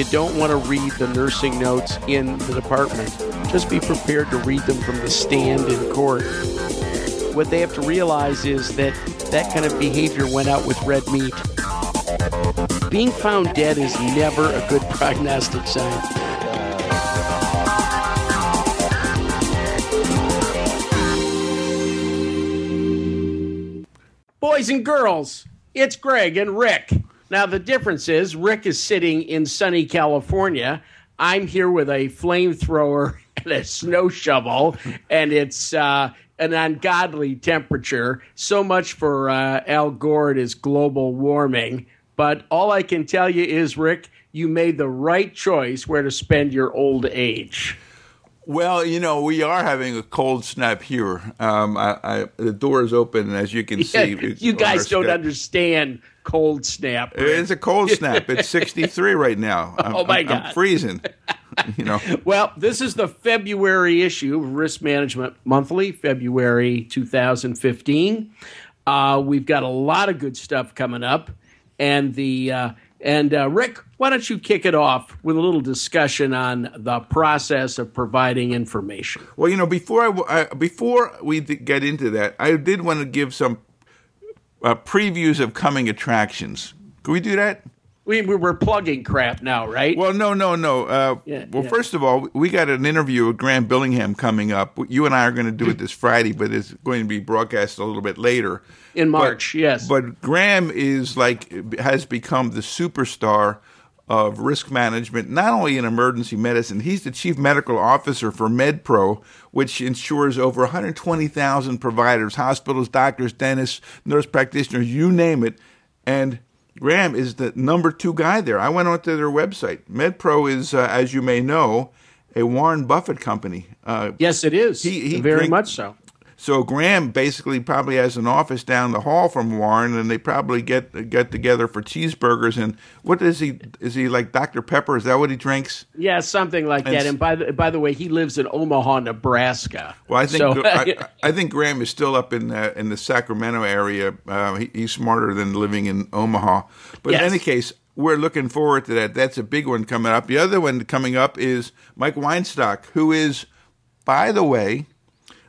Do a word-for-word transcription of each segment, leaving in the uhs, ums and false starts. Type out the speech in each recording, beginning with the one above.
you don't want to read the nursing notes in the department, just be prepared to read them from the stand in court. What they have to realize is that that kind of behavior went out with red meat. Being found dead is never a good prognostic sign. Boys and girls, it's Greg and Rick. Now, the difference is Rick is sitting in sunny California. I'm here with a flamethrower and a snow shovel, and it's uh, an ungodly temperature. So much for uh, Al Gore and his global warming. But all I can tell you is, Rick, you made the right choice where to spend your old age. Well, you know, we are having a cold snap here. Um, I, I, the door is open, as you can yeah, see. It, you guys don't step. understand cold snap. Right? It's a cold snap. It's sixty-three right now. I'm, oh, my I'm, God. I'm freezing. You know. Well, this is the February issue of Risk Management Monthly, February two thousand fifteen. Uh, we've got a lot of good stuff coming up. And the uh, and uh, Rick, why don't you kick it off with a little discussion on the process of providing information? Well, you know, before I, I before we get into that, I did want to give some uh, previews of coming attractions. Can we do that? We we're plugging crap now, right? Well, no, no, no. Uh, yeah, well, yeah. First of all, we got an interview with Graham Billingham coming up. You and I are going to do it this Friday, but it's going to be broadcast a little bit later. In March, but, yes. But Graham is like has become the superstar of risk management, not only in emergency medicine. He's the chief medical officer for MedPro, which insures over one hundred twenty thousand providers, hospitals, doctors, dentists, nurse practitioners, you name it, and Graham is the number two guy there. I went onto their website. MedPro is, uh, as you may know, a Warren Buffett company. Uh, yes, it is. He, he Very drink- much so. So Graham basically probably has an office down the hall from Warren, and they probably get get together for cheeseburgers. And what is he? Is he like Doctor Pepper? Is that what he drinks? Yeah, something like and that. And by the, by the way, he lives in Omaha, Nebraska. Well, I think so, I, I think Graham is still up in uh, in the Sacramento area. Uh, he, he's smarter than living in Omaha. But yes. In any case, we're looking forward to that. That's a big one coming up. The other one coming up is Mike Weinstock, who is, by the way,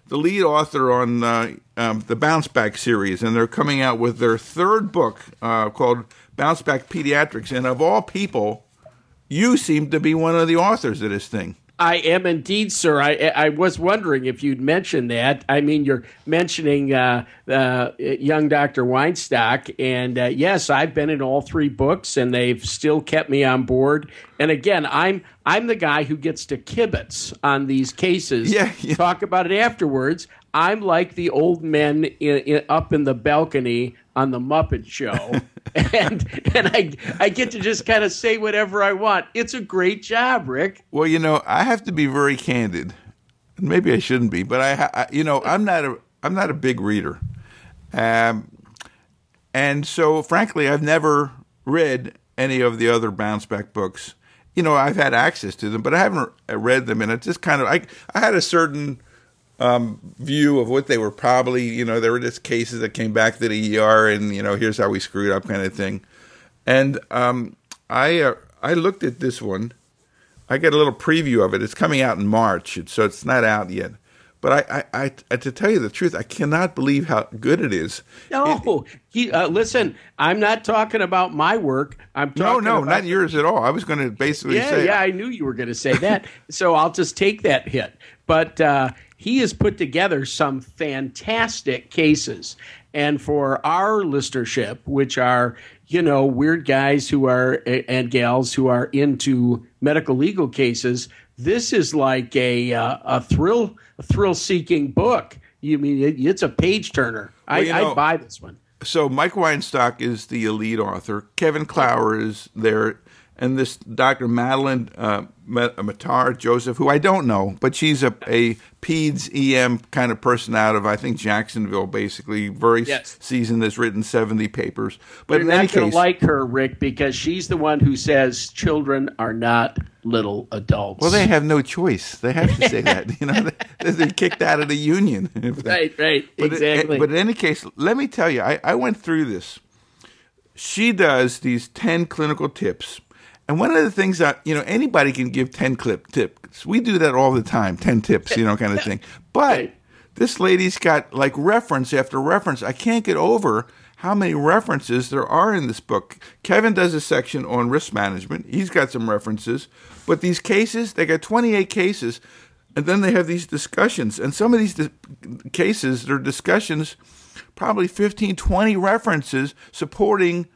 the lead author on uh, um, the Bounce Back series, and they're coming out with their third book uh, called Bounce Back Pediatrics. And of all people, you seem to be one of the authors of this thing. I am indeed, sir. I I was wondering if you'd mention that. I mean, you're mentioning uh, uh, young Doctor Weinstock, and uh, yes, I've been in all three books, and they've still kept me on board. And again, I'm I'm the guy who gets to kibitz on these cases, yeah, yeah. talk about it afterwards. I'm like the old men in, in, up in the balcony on the Muppet Show, and and I I get to just kind of say whatever I want. It's a great job, Rick. Well, you know, I have to be very candid. Maybe I shouldn't be, but I, I you know, I'm not a I'm not a big reader, um, and so frankly, I've never read any of the other Bounce Back books. You know, I've had access to them, but I haven't read them, and it just kind of I I had a certain Um, view of what they were probably, you know, there were just cases that came back to the E R and, you know, here's how we screwed up kind of thing. And um, I uh, I looked at this one. I got a little preview of it. It's coming out in March, so it's not out yet. But I, I, I to tell you the truth, I cannot believe how good it is. No, it, he, uh, listen, I'm not talking about my work. I'm talking no, no, about not yours at all. I was going to basically yeah, say. Yeah, I knew you were going to say that. So I'll just take that hit. But uh, he has put together some fantastic cases. And for our listenership, which are, you know, weird guys who are and gals who are into medical legal cases, this is like a uh, a thrill a thrill-seeking book. You mean it, it's a page turner? Well, I I'd buy this one. So Mike Weinstock is the lead author. Kevin Clower is there, and this Doctor Madeline uh, Matar Joseph, who I don't know, but she's a a peds E M kind of person out of I think Jacksonville, basically very yes. seasoned. Has written seventy papers, but you're in any not going to like her, Rick, because she's the one who says children are not little adults. Well, they have no choice. They have to say that. You know, they, they're kicked out of the union. Right, right, but exactly. It, but in any case, let me tell you, I, I went through this. She does these ten clinical tips. And one of the things that, you know, anybody can give ten clip tips. We do that all the time, ten tips, you know, kind of thing. But this lady's got like reference after reference. I can't get over how many references there are in this book. Kevin does a section on risk management. He's got some references. But these cases, they got twenty-eight cases. And then they have these discussions. And some of these dis- cases, their discussions, probably fifteen, twenty references supporting.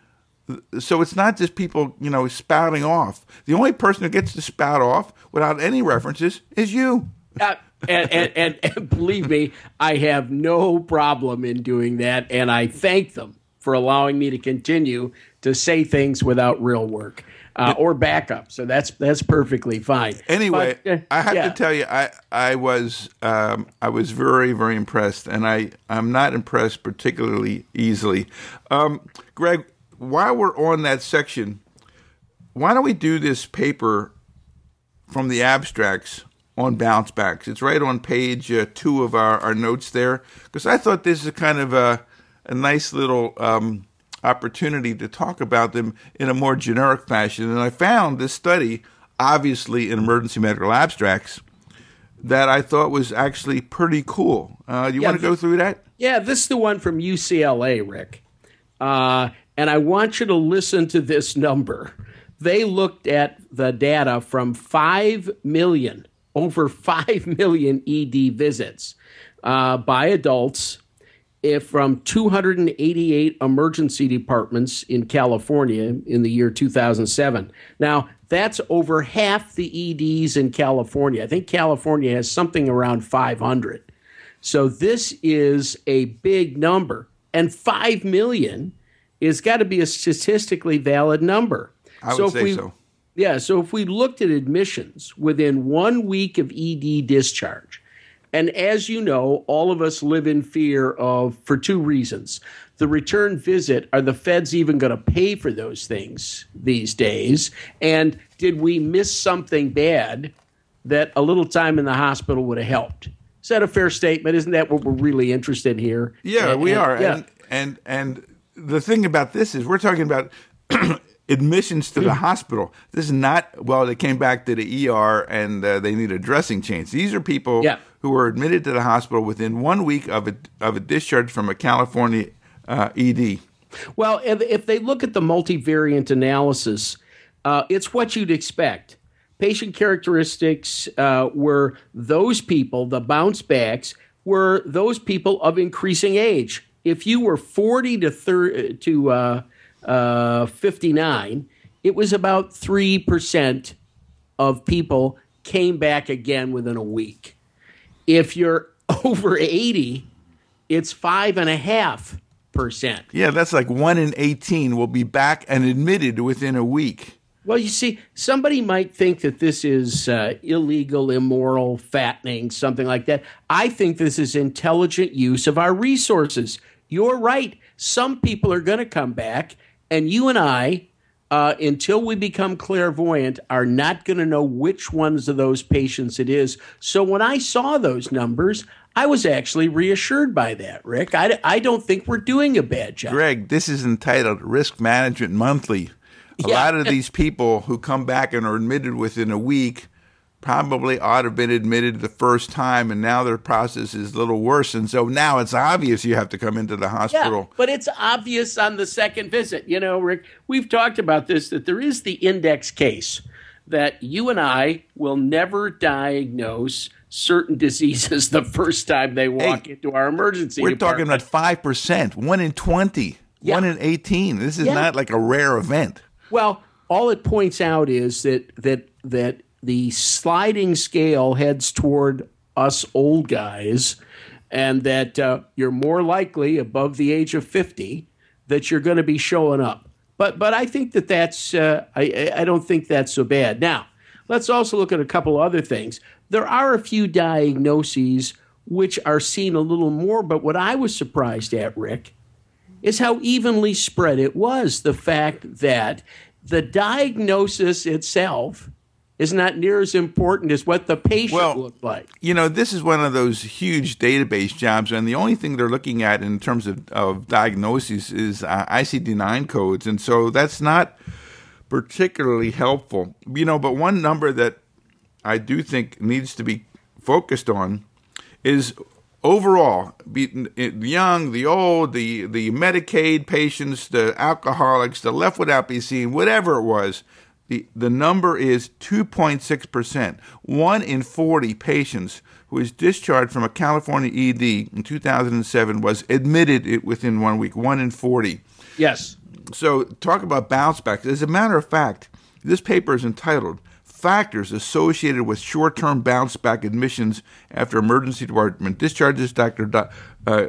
So it's not just people, you know, spouting off. The only person who gets to spout off without any references is you. Uh, and, and, and, and believe me, I have no problem in doing that. And I thank them for allowing me to continue to say things without real work uh, or backup. So that's that's perfectly fine. Anyway, but, uh, I have yeah. to tell you, I I was um, I was very, very impressed. And I, I'm not impressed particularly easily. Um, Greg, while we're on that section, why don't we do this paper from the abstracts on bounce backs? It's right on page uh, two of our, our notes there, because I thought this is kind of a, a nice little um, opportunity to talk about them in a more generic fashion. And I found this study, obviously in emergency medical abstracts, that I thought was actually pretty cool. Uh, you yeah, want to go through that? Yeah, this is the one from U C L A, Rick. Uh And I want you to listen to this number. They looked at the data from five million, over five million E D visits uh, by adults if from two hundred eighty-eight emergency departments in California in the year two thousand seven. Now, that's over half the E Ds in California. I think California has something around five hundred. So this is a big number. And five million it's got to be a statistically valid number. I would so if say we, so. Yeah, so if we looked at admissions within one week of E D discharge, and as you know, all of us live in fear of, for two reasons, the return visit, are the feds even going to pay for those things these days? And did we miss something bad that a little time in the hospital would have helped? Is that a fair statement? Isn't that what we're really interested in here? Yeah, and, we and, are. Yeah. And and... and the thing about this is we're talking about admissions to the hospital. This is not, well, they came back to the E R and uh, they need a dressing change. These are people yeah. who were admitted to the hospital within one week of a, of a discharge from a California uh, E D. Well, if, if they look at the multivariate analysis, uh, it's what you'd expect. Patient characteristics uh, were those people, the bounce backs, were those people of increasing age. If you were forty to thirty, to uh, uh, fifty-nine, it was about three percent of people came back again within a week. If you're over eighty, it's five point five percent. Yeah, that's like one in eighteen will be back and admitted within a week. Well, you see, somebody might think that this is uh, illegal, immoral, fattening, something like that. I think this is intelligent use of our resources. You're right. Some people are going to come back, and you and I, uh, until we become clairvoyant, are not going to know which ones of those patients it is. So when I saw those numbers, I was actually reassured by that, Rick. I, I don't think we're doing a bad job. Greg, this is entitled Risk Management Monthly. A yeah. lot of these people who come back and are admitted within a week probably ought to have been admitted the first time, and now their process is a little worse. And so now it's obvious you have to come into the hospital. Yeah, but it's obvious on the second visit. You know, Rick, we've talked about this, that there is the index case that you and I will never diagnose certain diseases the first time they walk hey, into our emergency we're department. We're talking about five percent, one in twenty, yeah. one in eighteen. This is yeah. not like a rare event. Well, all it points out is that that that the sliding scale heads toward us old guys, and that uh, you're more likely above the age of fifty that you're going to be showing up. But but I think that that's uh, I I don't think that's so bad. Now, let's also look at a couple other things. There are a few diagnoses which are seen a little more. But what I was surprised at, Rick, is how evenly spread it was. The fact that the diagnosis itself is not near as important as what the patient well, looked like. You know, this is one of those huge database jobs, and the only thing they're looking at in terms of, of diagnoses is uh, I C D nine codes, and so that's not particularly helpful. You know, but one number that I do think needs to be focused on is overall, the young, the old, the, the Medicaid patients, the alcoholics, the left without being seen, whatever it was, the, the number is two point six percent. One in forty patients who was discharged from a California E D in two thousand seven was admitted it within one week, one in forty. Yes. So talk about bounce back. As a matter of fact, this paper is entitled Factors Associated with Short-Term Bounce Back Admissions After Emergency Department Discharges. Doctor Do- uh,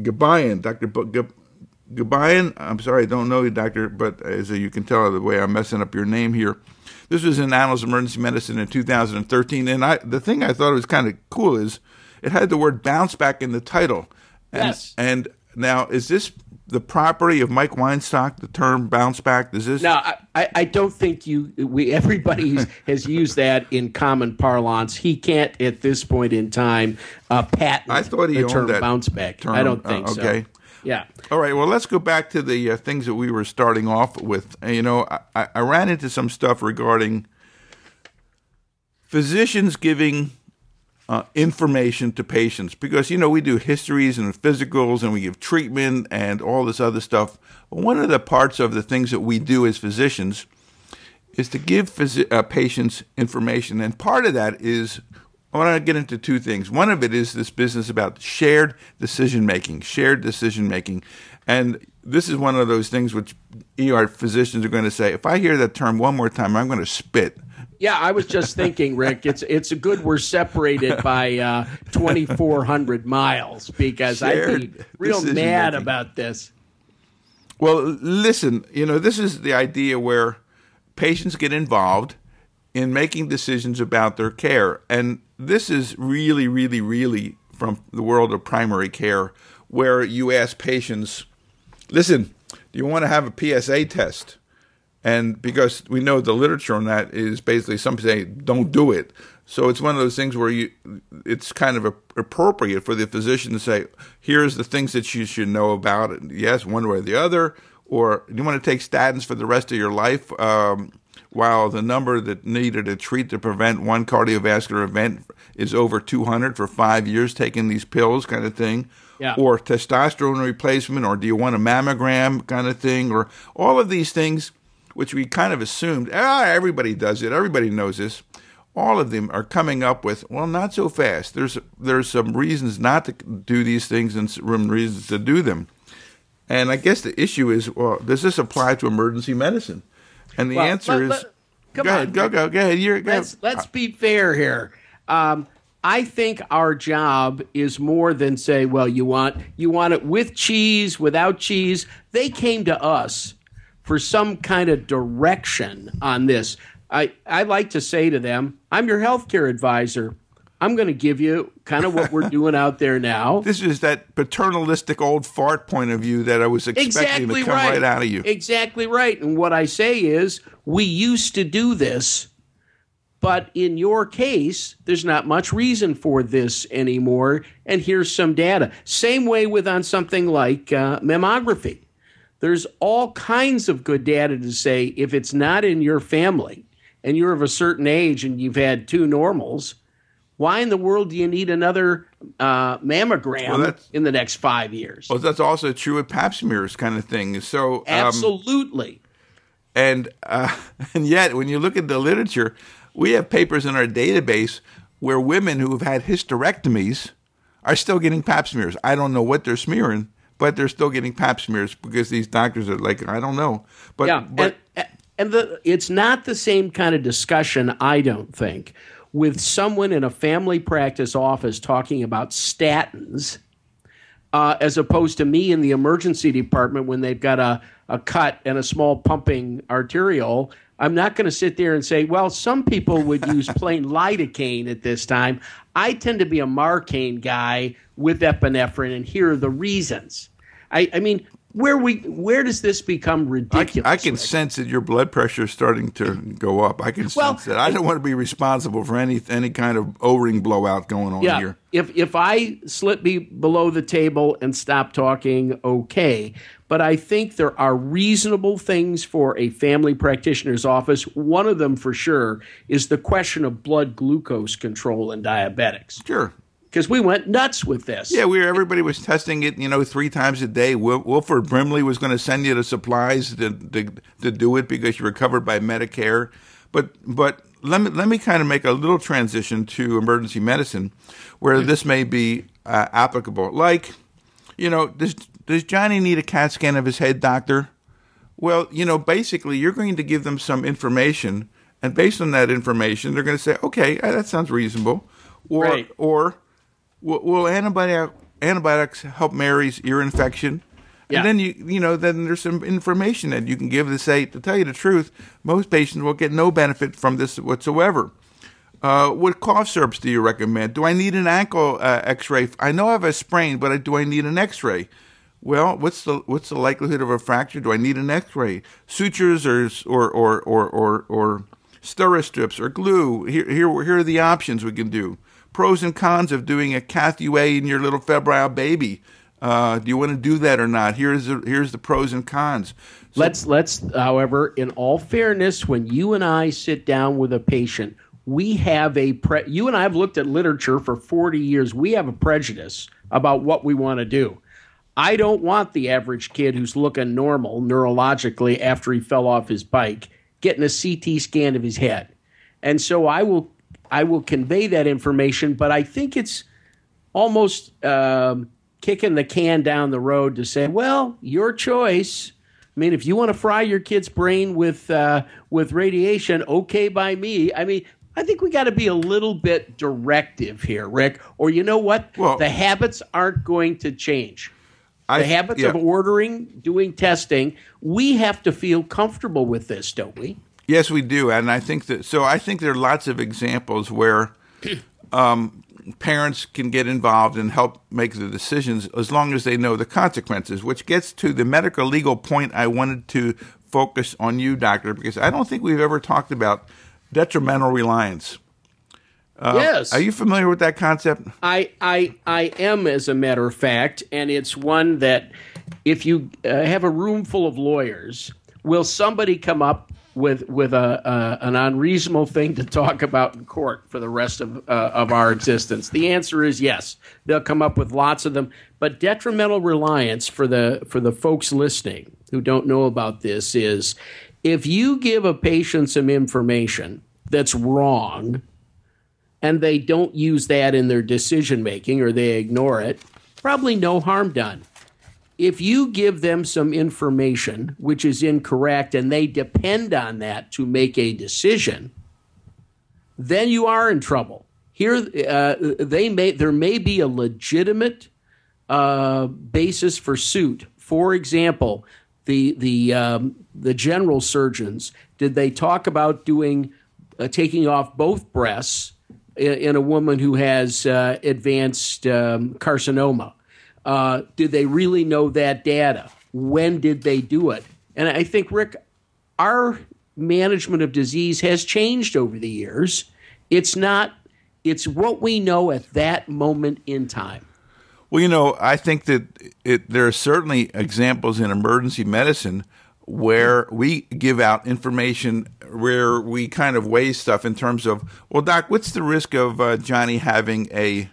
Gabayan, Doctor B- G- Gabayan, I'm sorry, I don't know you, doctor, but as you can tell the way I'm messing up your name here. This was in Annals of Emergency Medicine in two thousand thirteen, and I, the thing I thought was kind of cool is it had the word bounce back in the title. And, yes. And now, is this the property of Mike Weinstock, the term bounce back? Does this? No, I, I don't think you. We everybody has used that in common parlance. He can't at this point in time uh, patent I thought he the term that bounce back. Term. I don't think uh, okay. so. Okay. Yeah. All right. Well, let's go back to the uh, things that we were starting off with. You know, I, I ran into some stuff regarding physicians giving uh, information to patients because, you know, we do histories and physicals and we give treatment and all this other stuff. One of the parts of the things that we do as physicians is to give phys- uh, patients information. And part of that is I want to get into two things. One of it is this business about shared decision-making, shared decision-making. And this is one of those things which E R physicians are going to say, if I hear that term one more time, I'm going to spit. Yeah, I was just thinking, Rick, it's it's a good we're separated by uh, twenty-four hundred miles because I'd be real mad about this. Well, listen, you know, this is the idea where patients get involved in making decisions about their care. And this is really, really, really from the world of primary care where you ask patients, listen, do you want to have a P S A test? And because we know the literature on that is basically some say don't do it. So it's one of those things where you, it's kind of a, appropriate for the physician to say, here's the things that you should know about it. Yes, one way or the other. Or do you want to take statins for the rest of your life? Um While the number that needed to treat to prevent one cardiovascular event is over two hundred for five years, taking these pills kind of thing, yeah. Or testosterone replacement, or do you want a mammogram kind of thing, or all of these things, which we kind of assumed, ah, everybody does it, everybody knows this. All of them are coming up with, well, not so fast. There's there's some reasons not to do these things and some reasons to do them. And I guess the issue is, well, does this apply to emergency medicine? And the well, answer let, is, let, go, on, ahead, go, go, go ahead, go, go let's, ahead. Let's be fair here. Um, I think our job is more than say, well, you want you want it with cheese, without cheese. They came to us for some kind of direction on this. I, I like to say to them, I'm your healthcare advisor. I'm going to give you kind of what we're doing out there now. This is that paternalistic old fart point of view that I was expecting exactly to come right. right out of you. Exactly right. And what I say is we used to do this, but in your case, there's not much reason for this anymore, and here's some data. Same way with on something like uh, mammography. There's all kinds of good data to say if it's not in your family and you're of a certain age and you've had two normals, why in the world do you need another uh, mammogram well, in the next five years? Well, that's also true with pap smears kind of thing. So um, absolutely. And uh, and yet, when you look at the literature, we have papers in our database where women who have had hysterectomies are still getting pap smears. I don't know what they're smearing, but they're still getting pap smears because these doctors are like, I don't know. But, yeah, but and, and the, it's not the same kind of discussion, I don't think, with someone in a family practice office talking about statins uh, as opposed to me in the emergency department when they've got a, a cut and a small pumping arteriole. I'm not going to sit there and say, well, some people would use plain lidocaine at this time. I tend to be a Marcaine guy with epinephrine, and here are the reasons. I, I mean, Where we where does this become ridiculous? I, I can right? sense that your blood pressure is starting to go up. I can well, sense that. I don't want to be responsible for any any kind of O-ring blowout going on yeah, here. If if I slip me below the table and stop talking, okay. But I think there are reasonable things for a family practitioner's office. One of them for sure is the question of blood glucose control in diabetics. Sure. Because we went nuts with this. Yeah, we were, everybody was testing it, you know, three times a day. Wil- Wilford Brimley was going to send you the supplies to, to to do it because you were covered by Medicare. But but let me let me kind of make a little transition to emergency medicine, where this may be uh, applicable. Like, you know, does does Johnny need a CAT scan of his head, doctor? Well, you know, basically, you're going to give them some information, and based on that information, they're going to say, okay, that sounds reasonable, or right. or will antibiotics help Mary's ear infection? Yeah. And then you you know then there's some information that you can give to say, to tell you the truth, most patients will get no benefit from this whatsoever. Uh, what cough syrups do you recommend? Do I need an ankle uh, X-ray? I know I have a sprain, but I, do I need an X-ray? Well, what's the what's the likelihood of a fracture? Do I need an X-ray? Sutures or or or or or, or steristrips or glue? Here here here are the options we can do. Pros and cons of doing a cath U A in your little febrile baby. Uh, do you want to do that or not? Here's the, here's the pros and cons. So, let's let's, however, in all fairness, when you and I sit down with a patient, we have a pre- you and I have looked at literature for forty years. We have a prejudice about what we want to do. I don't want the average kid who's looking normal neurologically after he fell off his bike getting a C T scan of his head, and so I will. I will convey that information, but I think it's almost uh, kicking the can down the road to say, well, your choice. I mean, if you want to fry your kid's brain with uh, with radiation, okay by me. I mean, I think we got to be a little bit directive here, Rick, or you know what? Well, the habits aren't going to change. I, the habits yeah. of ordering, doing testing, we have to feel comfortable with this, don't we? Yes, we do, and I think that. So I think there are lots of examples where um, parents can get involved and help make the decisions as long as they know the consequences. Which gets to the medical legal point I wanted to focus on you, doctor, because I don't think we've ever talked about detrimental reliance. Uh, yes, are you familiar with that concept? I I I am, as a matter of fact, and it's one that if you uh, have a room full of lawyers, will somebody come up with with a uh, an unreasonable thing to talk about in court for the rest of uh, of our existence? The answer is yes. They'll come up with lots of them. But detrimental reliance, for the for the folks listening who don't know about this, is if you give a patient some information that's wrong and they don't use that in their decision making or they ignore it, probably no harm done. If you give them some information which is incorrect and they depend on that to make a decision, then you are in trouble. Here, uh, they may there may be a legitimate uh, basis for suit. For example, the the um, the general surgeons, did they talk about doing uh, taking off both breasts in, in a woman who has uh, advanced um, carcinoma? Uh, did they really know that data? When did they do it? And I think, Rick, our management of disease has changed over the years. It's not, it's what we know at that moment in time. Well, you know, I think that it, there are certainly examples in emergency medicine where we give out information, where we kind of weigh stuff in terms of, well, doc, what's the risk of uh, Johnny having a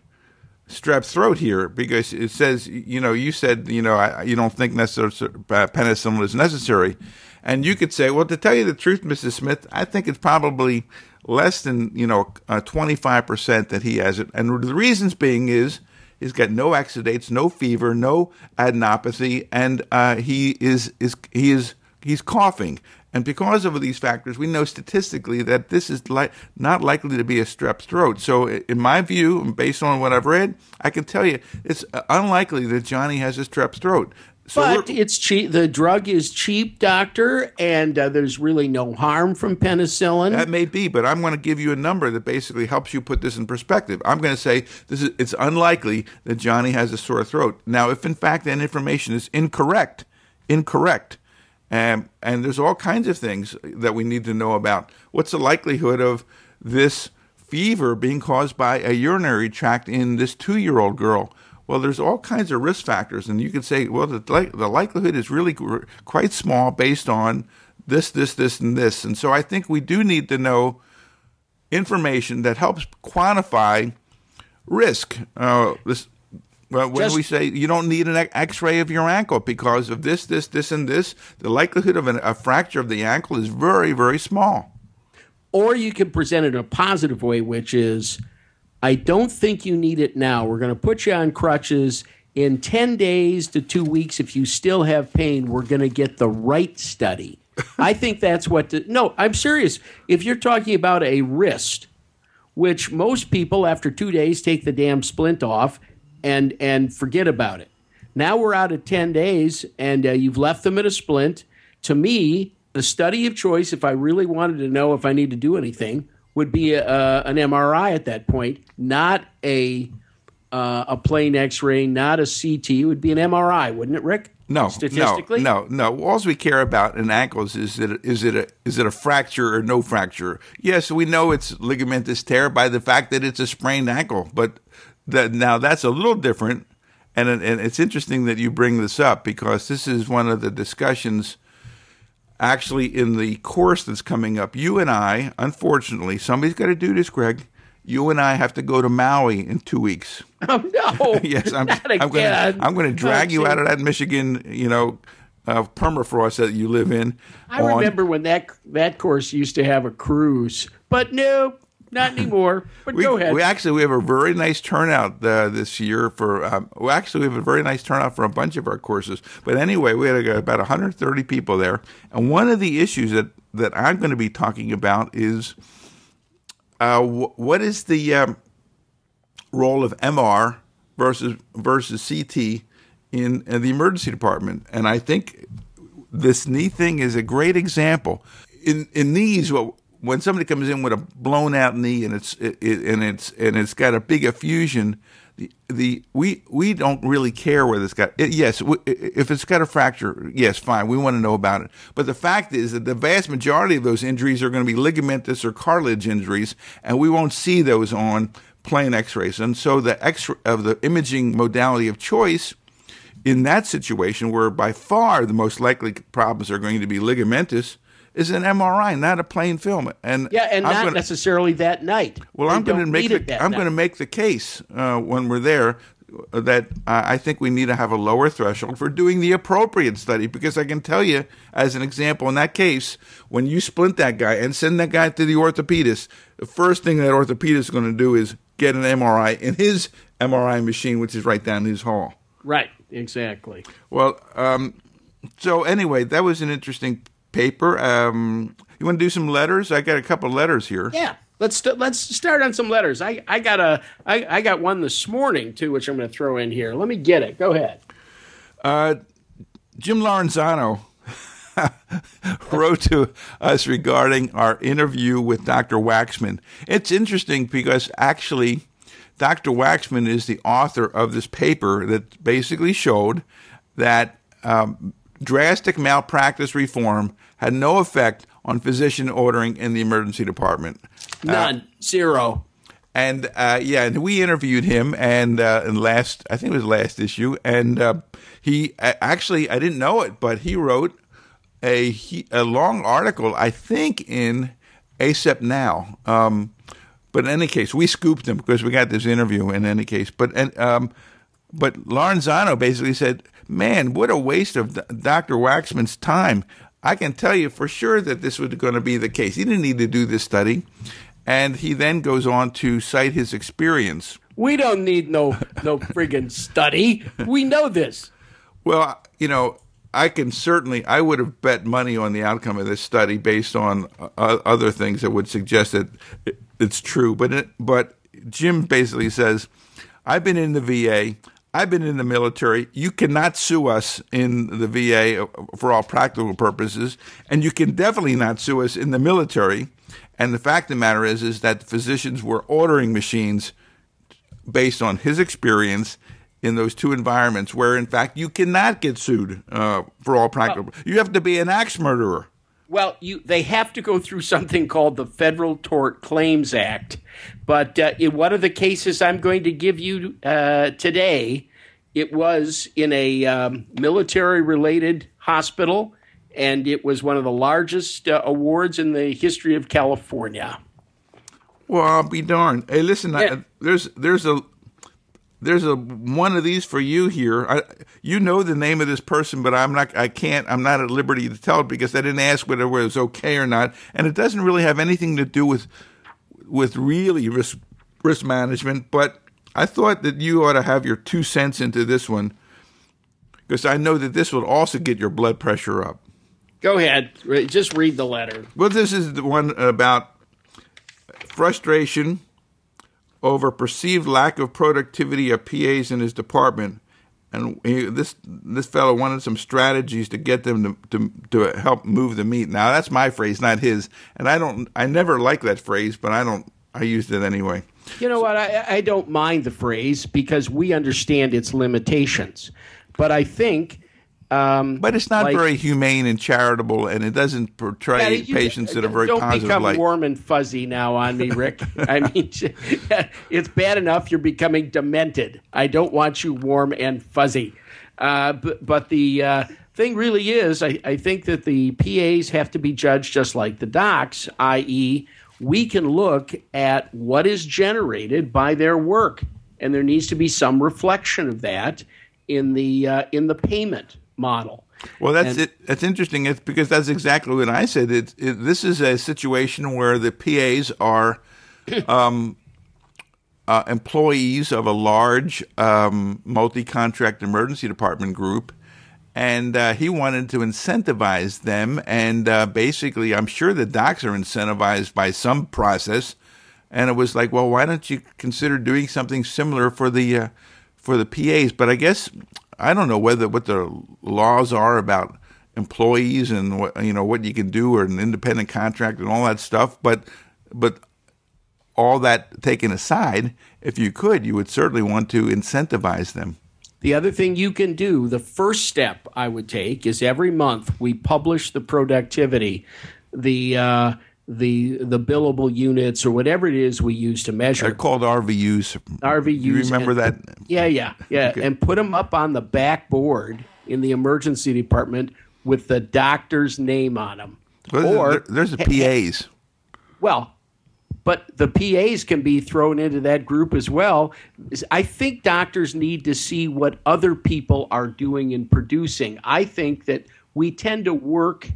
strep throat here, because it says, you know, you said, you know, I, you don't think necessary, uh, penicillin is necessary. And you could say, well, to tell you the truth, Missus Smith, I think it's probably less than, you know, uh, twenty-five percent that he has it. And the reasons being is he's got no exudates, no fever, no adenopathy, and uh, he is, is he is he's coughing. And because of these factors, we know statistically that this is li- not likely to be a strep throat. So in my view, and based on what I've read, I can tell you it's unlikely that Johnny has a strep throat. So but it's cheap. The drug is cheap, doctor, and uh, there's really no harm from penicillin. That may be, but I'm going to give you a number that basically helps you put this in perspective. I'm going to say this is it's unlikely that Johnny has a sore throat. Now, if in fact that information is incorrect, incorrect. And, and there's all kinds of things that we need to know about. What's the likelihood of this fever being caused by a urinary tract in this two-year-old girl? Well, there's all kinds of risk factors. And you can say, well, the, the likelihood is really quite small based on this, this, this, and this. And so I think we do need to know information that helps quantify risk. Uh, this, well, when Just, we say you don't need an X-ray of your ankle because of this, this, this, and this, the likelihood of an, a fracture of the ankle is very, very small. Or you can present it in a positive way, which is, I don't think you need it now. We're going to put you on crutches. In ten days to two weeks, if you still have pain, we're going to get the right study. I think that's what the, no, I'm serious. If you're talking about a wrist, which most people after two days take the damn splint off and and forget about it. Now we're out of ten days, and uh, you've left them at a splint. To me, the study of choice, if I really wanted to know if I need to do anything, would be a, uh, an M R I at that point, not a uh, a plain X-ray, not a C T. It would be an M R I, wouldn't it, Rick? No, statistically, no, no, no. All we care about in ankles is that is it a is it a fracture or no fracture? Yes, we know it's ligamentous tear by the fact that it's a sprained ankle, but that now that's a little different, and and it's interesting that you bring this up because this is one of the discussions actually in the course that's coming up. You and I, unfortunately, somebody's got to do this, Greg. You and I have to go to Maui in two weeks. Oh no! Yes, I'm. Not I'm again. Gonna, I'm going to drag you out of that Michigan, you know, uh, permafrost that you live in. I on, remember when that that course used to have a cruise, but no. Not anymore, but we, go ahead. We actually we have a very nice turnout uh, this year for. Um, well, actually, we have a very nice turnout for a bunch of our courses. But anyway, we had about one hundred thirty people there, and one of the issues that, that I'm going to be talking about is uh, w- what is the um, role of M R versus versus C T in, in the emergency department? And I think this knee thing is a great example. In in knees, what. When somebody comes in with a blown out knee and it's it, it, and it's and it's got a big effusion, the the we we don't really care whether it's got it, yes we, if it's got a fracture, yes, fine, we want to know about it. But the fact is that the vast majority of those injuries are going to be ligamentous or cartilage injuries, and we won't see those on plain X-rays. And so the X of the imaging modality of choice in that situation, where by far the most likely problems are going to be ligamentous, is an M R I, not a plain film, and yeah, and I'm not gonna, necessarily that night. Well, I'm going to make the, I'm going to make the case uh, when we're there that uh, I think we need to have a lower threshold for doing the appropriate study, because I can tell you, as an example, in that case, when you splint that guy and send that guy to the orthopedist, the first thing that orthopedist is going to do is get an M R I in his M R I machine, which is right down his hall. Right, exactly. Well, um, so anyway, that was an interesting paper. Um, you want to do some letters? I got a couple of letters here. Yeah, let's st- let's start on some letters. I, I got a I, I got one this morning too, which I'm going to throw in here. Let me get it. Go ahead. Uh, Jim Lorenzano wrote to us regarding our interview with Doctor Waxman. It's interesting because actually, Doctor Waxman is the author of this paper that basically showed that. Um, Drastic malpractice reform had no effect on physician ordering in the emergency department. None. Uh, Zero. And, uh, yeah, and we interviewed him and uh, in last, I think it was last issue, and uh, he actually, I didn't know it, but he wrote a, he, a long article, I think, in A S E P Now. Um, but in any case, we scooped him because we got this interview in any case. But, and, um, but Lorenzano basically said, man, what a waste of Doctor Waxman's time. I can tell you for sure that this was going to be the case. He didn't need to do this study. And he then goes on to cite his experience. We don't need no no friggin' study. We know this. Well, you know, I can certainly, I would have bet money on the outcome of this study based on uh, other things that would suggest that it's true. But it, but Jim basically says, I've been in the V A, I've been in the military. You cannot sue us in the V A for all practical purposes, and you can definitely not sue us in the military. And the fact of the matter is, is that physicians were ordering machines based on his experience in those two environments where, in fact, you cannot get sued uh, for all practical. Well, you have to be an axe murderer. Well, you, they have to go through something called the Federal Tort Claims Act. But uh, in one of the cases I'm going to give you uh, today, it was in a um, military-related hospital, and it was one of the largest uh, awards in the history of California. Well, I'll be darned. Hey, listen, yeah. I, there's there's a there's a one of these for you here. I, you know the name of this person, but I'm not. I can't. I'm not at liberty to tell it because I didn't ask whether it was okay or not, and it doesn't really have anything to do with with really risk risk management. But I thought that you ought to have your two cents into this one because I know that this will also get your blood pressure up. Go ahead. Just read the letter. Well, this is the one about frustration over perceived lack of productivity of P As in his department. And he, this this fellow wanted some strategies to get them to, to to help move the meat. Now, that's my phrase, not his. And I don't. I never like that phrase, but I don't. I used it anyway. You know what? I, I don't mind the phrase because we understand its limitations. But I think... Um, but it's not like, very humane and charitable, and it doesn't portray yeah, you, patients in a very positive light. Don't become warm and fuzzy now on me, Rick. I mean, it's bad enough you're becoming demented. I don't want you warm and fuzzy. Uh, but, but the uh, thing really is, I, I think that the P As have to be judged just like the docs, that is, we can look at what is generated by their work, and there needs to be some reflection of that in the uh, in the payment model. Well, that's and, it. That's interesting. It's because that's exactly what I said. It, it, this is a situation where the P As are um, uh, employees of a large um, multi-contract emergency department group, and uh, he wanted to incentivize them. And uh, basically, I'm sure the docs are incentivized by some process. And it was like, well, why don't you consider doing something similar for the uh, for the P As? But I guess. I don't know whether what the laws are about employees and what you know what you can do or an independent contract and all that stuff, but but all that taken aside, if you could, you would certainly want to incentivize them. The other thing you can do, the first step I would take is every month we publish the productivity, the uh, the the billable units or whatever it is we use to measure. They're called R V Us. R V Us. You remember and, that? Yeah, yeah, yeah. Okay. And put them up on the back board in the emergency department with the doctor's name on them. Well, or there, there's the P As. Well, but the P As can be thrown into that group as well. I think doctors need to see what other people are doing and producing. I think that we tend to work